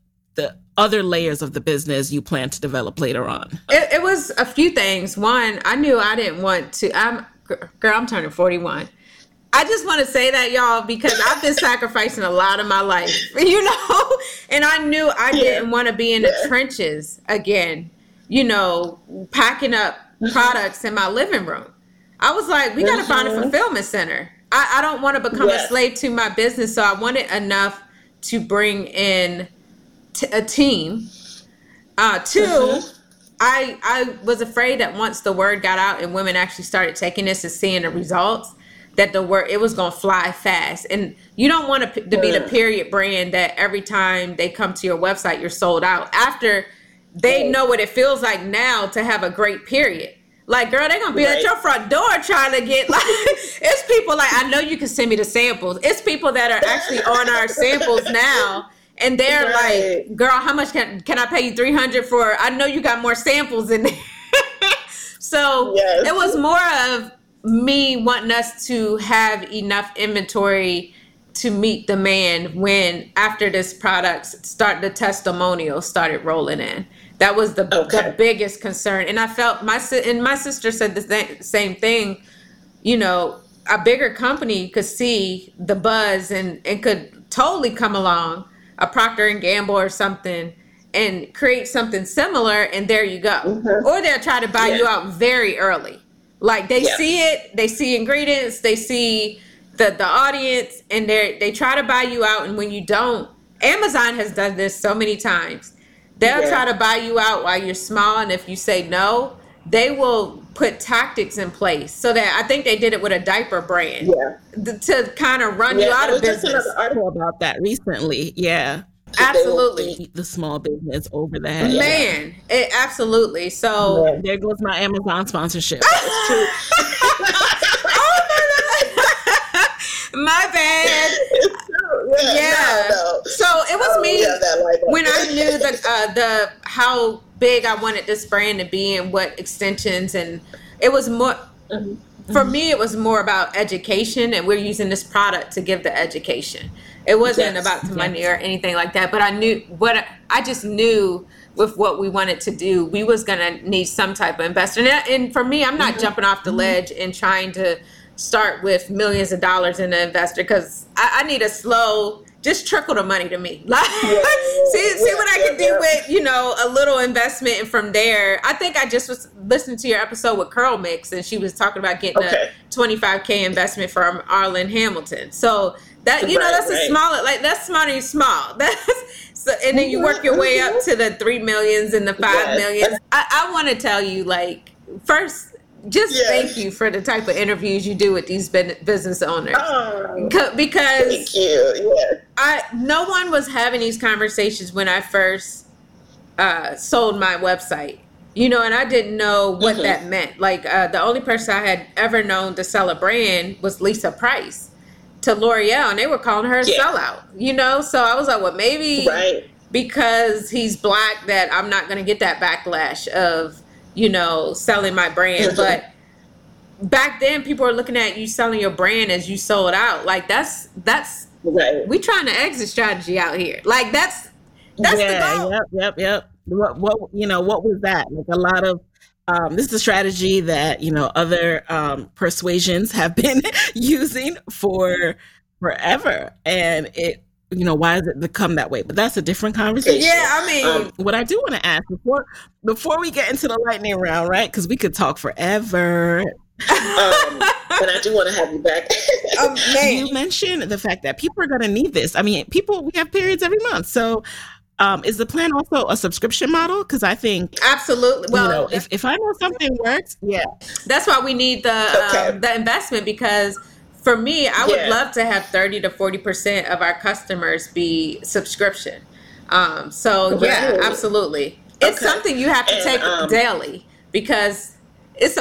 other layers of the business you plan to develop later on? It was a few things. One, I knew I didn't want to. Girl, I'm turning 41. I just want to say that, y'all, because I've been sacrificing a lot of my life, you know? And I knew I didn't want to be in the trenches again, you know, packing up products in my living room. I was like, we got to find a fulfillment center. I don't want to become a slave to my business. So I wanted enough to bring in a team. I was afraid that once the word got out and women actually started taking this and seeing the results, that the word, it was going to fly fast. And you don't want to be the period brand that every time they come to your website, you're sold out. After they know what it feels like now to have a great period. Like, girl, they're going to be at your front door trying to get, like, it's people like, I know you can send me the samples. It's people that are actually on our samples now. And they're like, girl, how much can I pay you? $300 for, I know you got more samples in there. So it was more of me wanting us to have enough inventory to meet demand when, after this product, the testimonials started rolling in. That was the biggest concern. And I felt, my sister said the same thing, you know, a bigger company could see the buzz and could totally come along, a Procter & Gamble or something, and create something similar, and there you go. Mm-hmm. Or they'll try to buy you out very early. Like, they see it, they see ingredients, they see the audience, and they try to buy you out, and when you don't, Amazon has done this so many times. They'll try to buy you out while you're small, and if you say no, they will put tactics in place so that, I think they did it with a diaper brand to kind of run you out of business. There was just another article about that recently. Yeah, absolutely. Beat the small business over the head. Man, it, absolutely. So there goes my Amazon sponsorship. It's true. Oh, my bad. Yeah. No. So it was me when I knew the how big I wanted this brand to be and what extensions, and it was more for me. It was more about education, and we're using this product to give the education. It wasn't about the money or anything like that. But I knew what I just knew. With what we wanted to do, we was gonna need some type of investment. And for me, I'm not jumping off the ledge and trying to start with millions of dollars in an investor, because I need a slow, just trickle the money to me. Like, see what I can do with, you know, a little investment, and from there, I think I just was listening to your episode with Curl Mix, and she was talking about getting a $25K investment from Arlen Hamilton. So that that's a smaller, like that's smarter small. So, and then you work your way up to the 3 million and the 5 million. I want to tell you, like, first, just thank you for the type of interviews you do with these business owners. Oh, because thank you. Yes. No one was having these conversations when I first sold my website, you know, and I didn't know what that meant. Like, the only person I had ever known to sell a brand was Lisa Price. To L'Oreal, and they were calling her a sellout, you know? So I was like, well, maybe because he's black that I'm not going to get that backlash of, you know, selling my brand. But back then people were looking at you selling your brand as you sold out. Like that's, we trying to exit strategy out here. Like that's the goal. Yep. What, you know, what was that? Like a lot of, this is a strategy that, you know, other persuasions have been using for forever. And it, you know, why does it become that way? But that's a different conversation. Yeah, I mean. What I do want to ask before we get into the lightning round, right? Because we could talk forever. But I do want to have you back. You mentioned the fact that people are going to need this. I mean, we have periods every month. So. Is the plan also a subscription model? Because I think absolutely. Well, you know, if I know something works, that's why we need the investment. Because for me, I would love to have 30% to 40% of our customers be subscription. Yeah, absolutely. Okay. It's something you have to take daily, because it's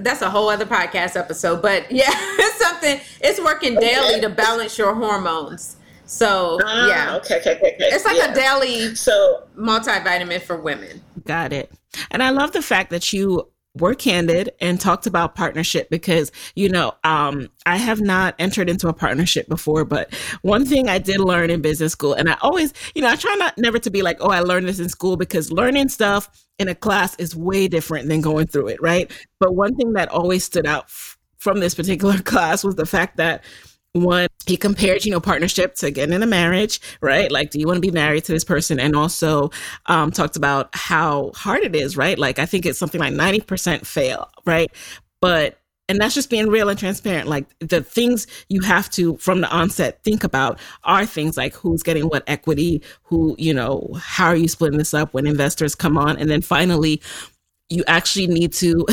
that's a whole other podcast episode. But yeah, it's something. It's working daily to balance your hormones. So it's like a daily multivitamin for women. Got it. And I love the fact that you were candid and talked about partnership, because, you know, I have not entered into a partnership before, but one thing I did learn in business school, and I always, you know, I try never to be like, oh, I learned this in school, because learning stuff in a class is way different than going through it, right? But one thing that always stood out from this particular class was the fact that one, he compared, you know, partnership to getting in a marriage, right? Like, do you want to be married to this person? And also talked about how hard it is, right? Like, I think it's something like 90% fail, right? But, and that's just being real and transparent. Like, the things you have to, from the onset, think about are things like who's getting what equity, who, you know, how are you splitting this up when investors come on? And then finally, you actually need to...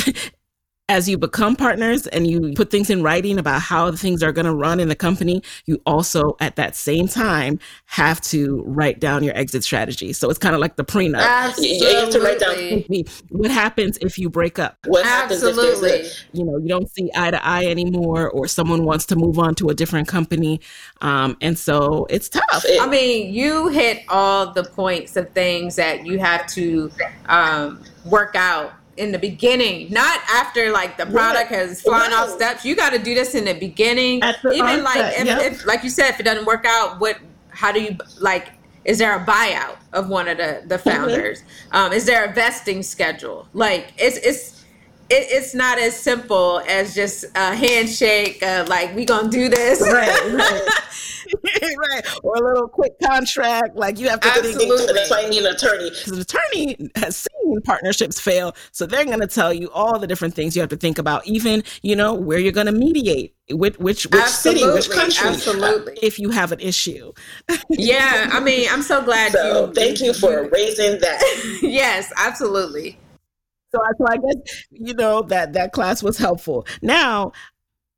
As you become partners and you put things in writing about how things are going to run in the company, you also at that same time have to write down your exit strategy. So it's kind of like the prenup. Absolutely. You have to write down what happens if you break up. What happens if there's a, you know, you don't see eye to eye anymore, or someone wants to move on to a different company. And so it's tough. I mean, you hit all the points of things that you have to work out in the beginning, not after like the product has flown off steps. You got to do this in the beginning. Even like if, like you said, if it doesn't work out, how do you, like, is there a buyout of one of the founders? Is there a vesting schedule? Like it's not as simple as just a handshake, like we gonna do this. Right. Or a little quick contract, like you have to get into it. That's why you need an attorney. Because an attorney has seen partnerships fail, so they're going to tell you all the different things you have to think about, even, you know, where you're going to mediate, which city, which country, if you have an issue. Yeah, I mean, I'm so glad thank you for raising that. Yes, absolutely. So I guess, you know, that class was helpful. Now,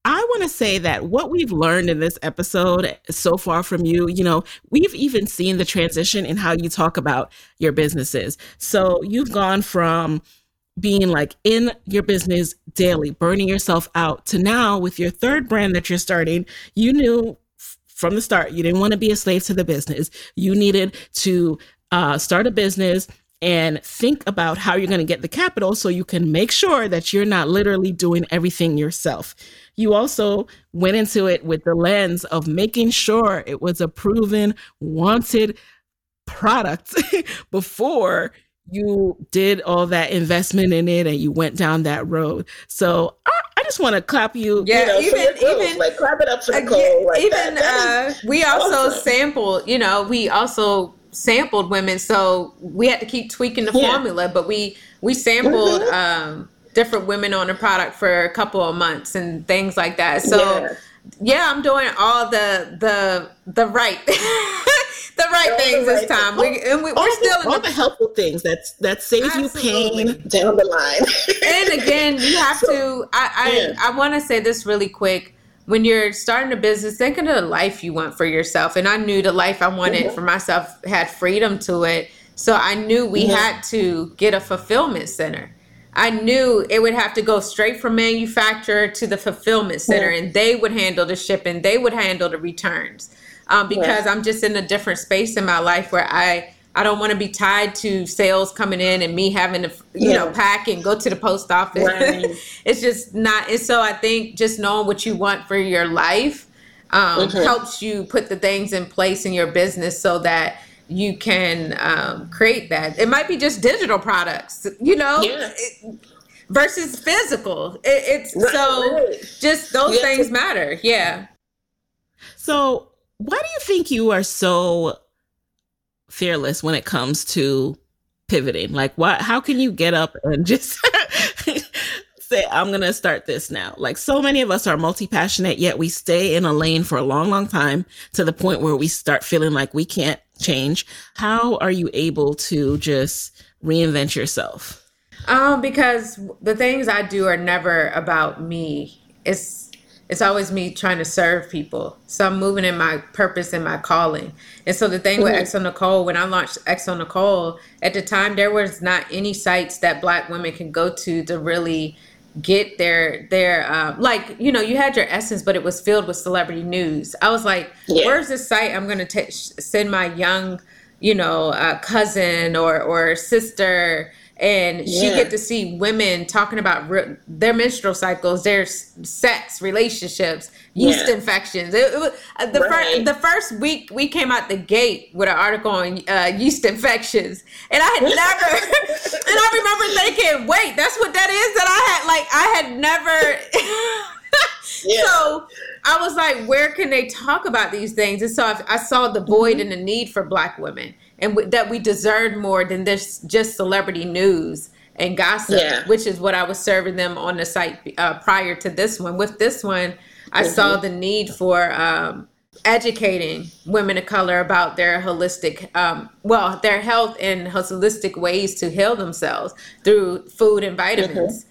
I want to say that what we've learned in this episode so far from you, you know, we've even seen the transition in how you talk about your businesses. So you've gone from being like in your business daily, burning yourself out, to now with your third brand that you're starting, you knew from the start, you didn't want to be a slave to the business. You needed to start a business and think about how you're going to get the capital so you can make sure that you're not literally doing everything yourself. You also went into it with the lens of making sure it was a proven, wanted product before you did all that investment in it and you went down that road. So I just want to clap you. Yeah, you know, even like, clap it up for Necole. Like even that we also awesome. Sampled. You know, we also sampled women, so we had to keep tweaking the formula. But we sampled different women on the product for a couple of months and things like that. So yeah I'm doing all the right. The right all things the right this time. We're still all the helpful things that saves you pain down the line. And again, you have to. I want to say this really quick. When you're starting a business, think of the life you want for yourself. And I knew the life I wanted for myself had freedom to it. So I knew we had to get a fulfillment center. I knew it would have to go straight from manufacturer to the fulfillment center, and they would handle the shipping. They would handle the returns. Because I'm just in a different space in my life where I don't want to be tied to sales coming in and me having to, you know, pack and go to the post office. Right. It's just not. And so I think just knowing what you want for your life helps you put the things in place in your business so that you can create that. It might be just digital products, you know. Yeah. Versus physical. Just those things matter. Yeah. So why do you think you are so fearless when it comes to pivoting? Like, why? How can you get up and just say, I'm going to start this now? Like, so many of us are multi-passionate, yet we stay in a lane for a long, long time to the point where we start feeling like we can't change. How are you able to just reinvent yourself? Because the things I do are never about me. It's always me trying to serve people. So I'm moving in my purpose and my calling. And so the thing with xoNecole, when I launched xoNecole, at the time there was not any sites that Black women can go to really get their like, you know, you had your Essence, but it was filled with celebrity news. I was like, where's this site I'm going to send my young, you know, cousin or sister, and she get to see women talking about their menstrual cycles, their sex, relationships, yeast infections. The first week we came out the gate with an article on yeast infections, and I had never. And I remember thinking, "Wait, that's what that is." I had never. So I was like, "Where can they talk about these things?" And so I saw the void and the need for Black women. And that we deserved more than this just celebrity news and gossip, which is what I was serving them on the site prior to this one. With this one, I saw the need for educating women of color about their holistic, their health and holistic ways to heal themselves through food and vitamins.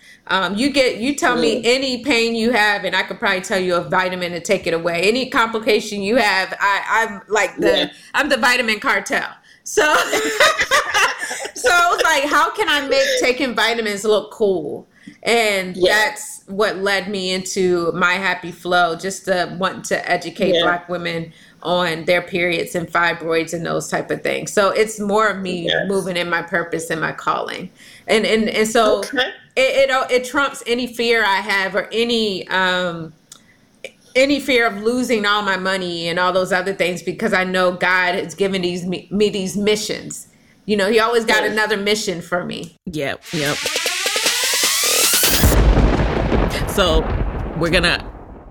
You tell me any pain you have, and I could probably tell you a vitamin to take it away. Any complication you have, I'm the vitamin cartel. So, so I was like, how can I make taking vitamins look cool? And that's what led me into My Happy Flo, just to want to educate Black women on their periods and fibroids and those type of things. So it's more of me moving in my purpose and my calling. And so it trumps any fear I have or any fear of losing all my money and all those other things, because I know God has given me these missions. You know, he always got another mission for me. Yep. So we're going to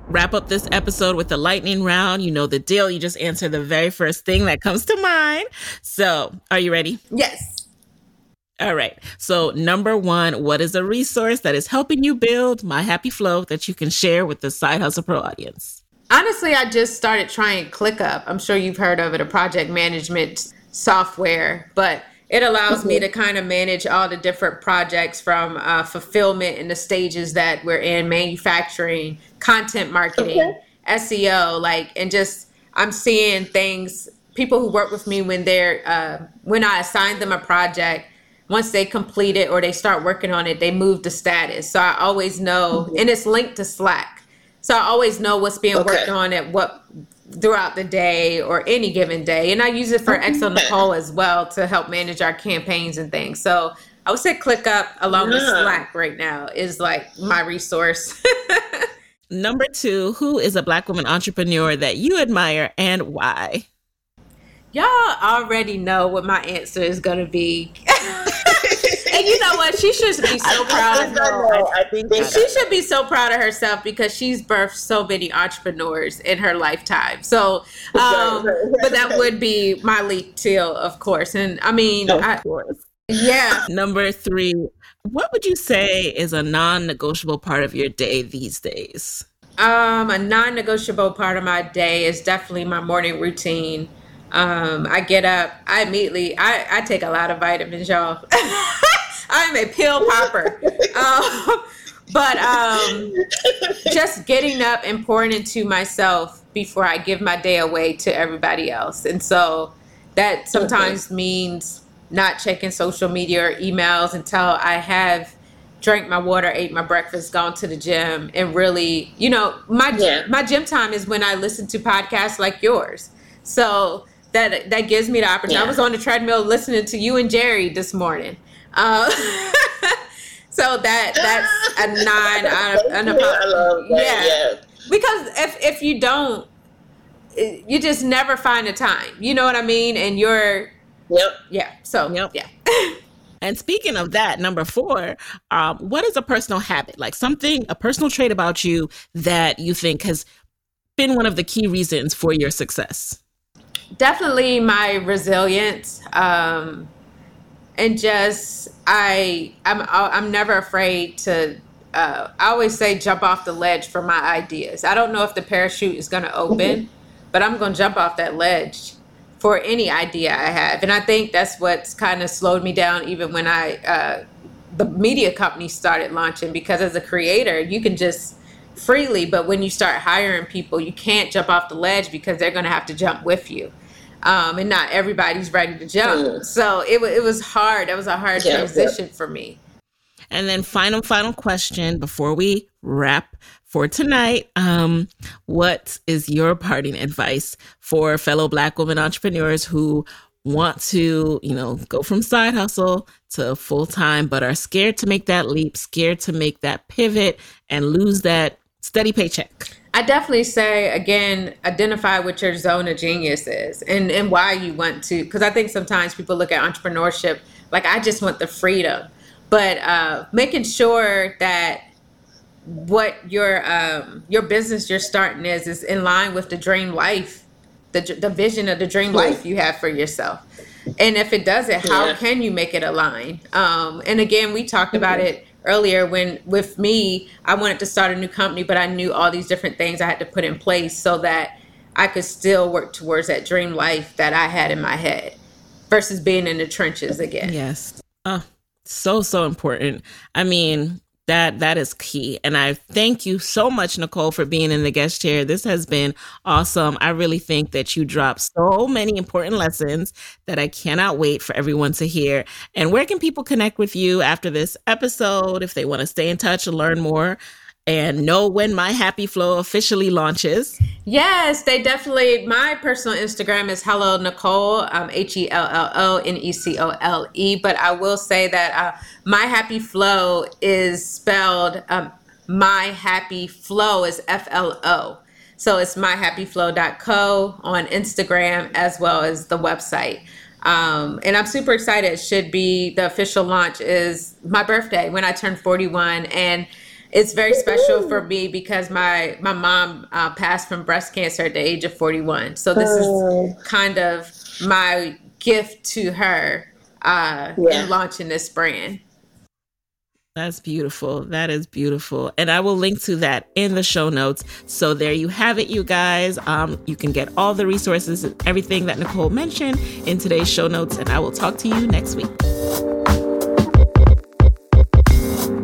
wrap up this episode with the lightning round. You know the deal. You just answer the very first thing that comes to mind. So are you ready? Yes. All right. So number one, what is a resource that is helping you build My Happy Flo that you can share with the Side Hustle Pro audience? Honestly, I just started trying ClickUp. I'm sure you've heard of it, a project management software, but it allows me to kind of manage all the different projects from fulfillment and the stages that we're in, manufacturing, content marketing, SEO, and just I'm seeing things, people who work with me when I assign them a project, once they complete it or they start working on it, they move the status. So I always know, and it's linked to Slack. So I always know what's being worked on at what throughout the day or any given day. And I use it for xoNecole as well to help manage our campaigns and things. So I would say ClickUp along with Slack right now is like my resource. Number two, who is a Black woman entrepreneur that you admire and why? Y'all already know what my answer is going to be. And you know what? She should be so proud of herself. She should be so proud of herself because she's birthed so many entrepreneurs in her lifetime. So, but that would be my leak Till, of course. And I mean, yeah. Number three, what would you say is a non-negotiable part of your day these days? A non-negotiable part of my day is definitely my morning routine. I get up, I take a lot of vitamins, y'all. I'm a pill popper. Just getting up and pouring into myself before I give my day away to everybody else. And so that sometimes means not checking social media or emails until I have drank my water, ate my breakfast, gone to the gym, and really, you know, my gym time is when I listen to podcasts like yours. So that gives me the opportunity. Yeah. I was on the treadmill listening to you and Jerry this morning. So that's a non-apologetic. Because if you don't, you just never find the time. You know what I mean? And you're And speaking of that, number four, what is a personal habit? Like a personal trait about you that you think has been one of the key reasons for your success? Definitely my resilience. And just, I'm never afraid to, I always say jump off the ledge for my ideas. I don't know if the parachute is going to open, but I'm going to jump off that ledge for any idea I have. And I think that's what's kind of slowed me down even when the media company started launching, because as a creator, you can just freely, but when you start hiring people, you can't jump off the ledge because they're going to have to jump with you. And not everybody's ready to jump. So it was hard. That was a hard transition for me. And then final question before we wrap for tonight. What is your parting advice for fellow Black women entrepreneurs who want to, go from side hustle to full time, but are scared to make that leap, scared to make that pivot and lose that steady paycheck? I definitely say, again, identify what your zone of genius is and why you want to, because I think sometimes people look at entrepreneurship like, I just want the freedom. But making sure that what your business you're starting is in line with the dream life, the vision of the dream life you have for yourself. And if it doesn't, how can you make it align? And again, we talked about it earlier when with me, I wanted to start a new company, but I knew all these different things I had to put in place so that I could still work towards that dream life that I had in my head versus being in the trenches again. Yes. So important. I mean, that is key. And I thank you so much, Necole, for being in the guest chair. This has been awesome. I really think that you dropped so many important lessons that I cannot wait for everyone to hear. And where can people connect with you after this episode if they want to stay in touch and learn more and know when My Happy Flo officially launches? Yes, they definitely. My personal Instagram is Hello Necole, HelloNecole. But I will say that My Happy Flo is spelled My Happy Flo is FLO. So it's myhappyflo.co on Instagram as well as the website. And I'm super excited. It should be the official launch is my birthday when I turn 41. And it's very special for me because my mom passed from breast cancer at the age of 41. So this is kind of my gift to her in launching this brand. That's beautiful. That is beautiful. And I will link to that in the show notes. So there you have it, you guys. You can get all the resources and everything that Necole mentioned in today's show notes. And I will talk to you next week.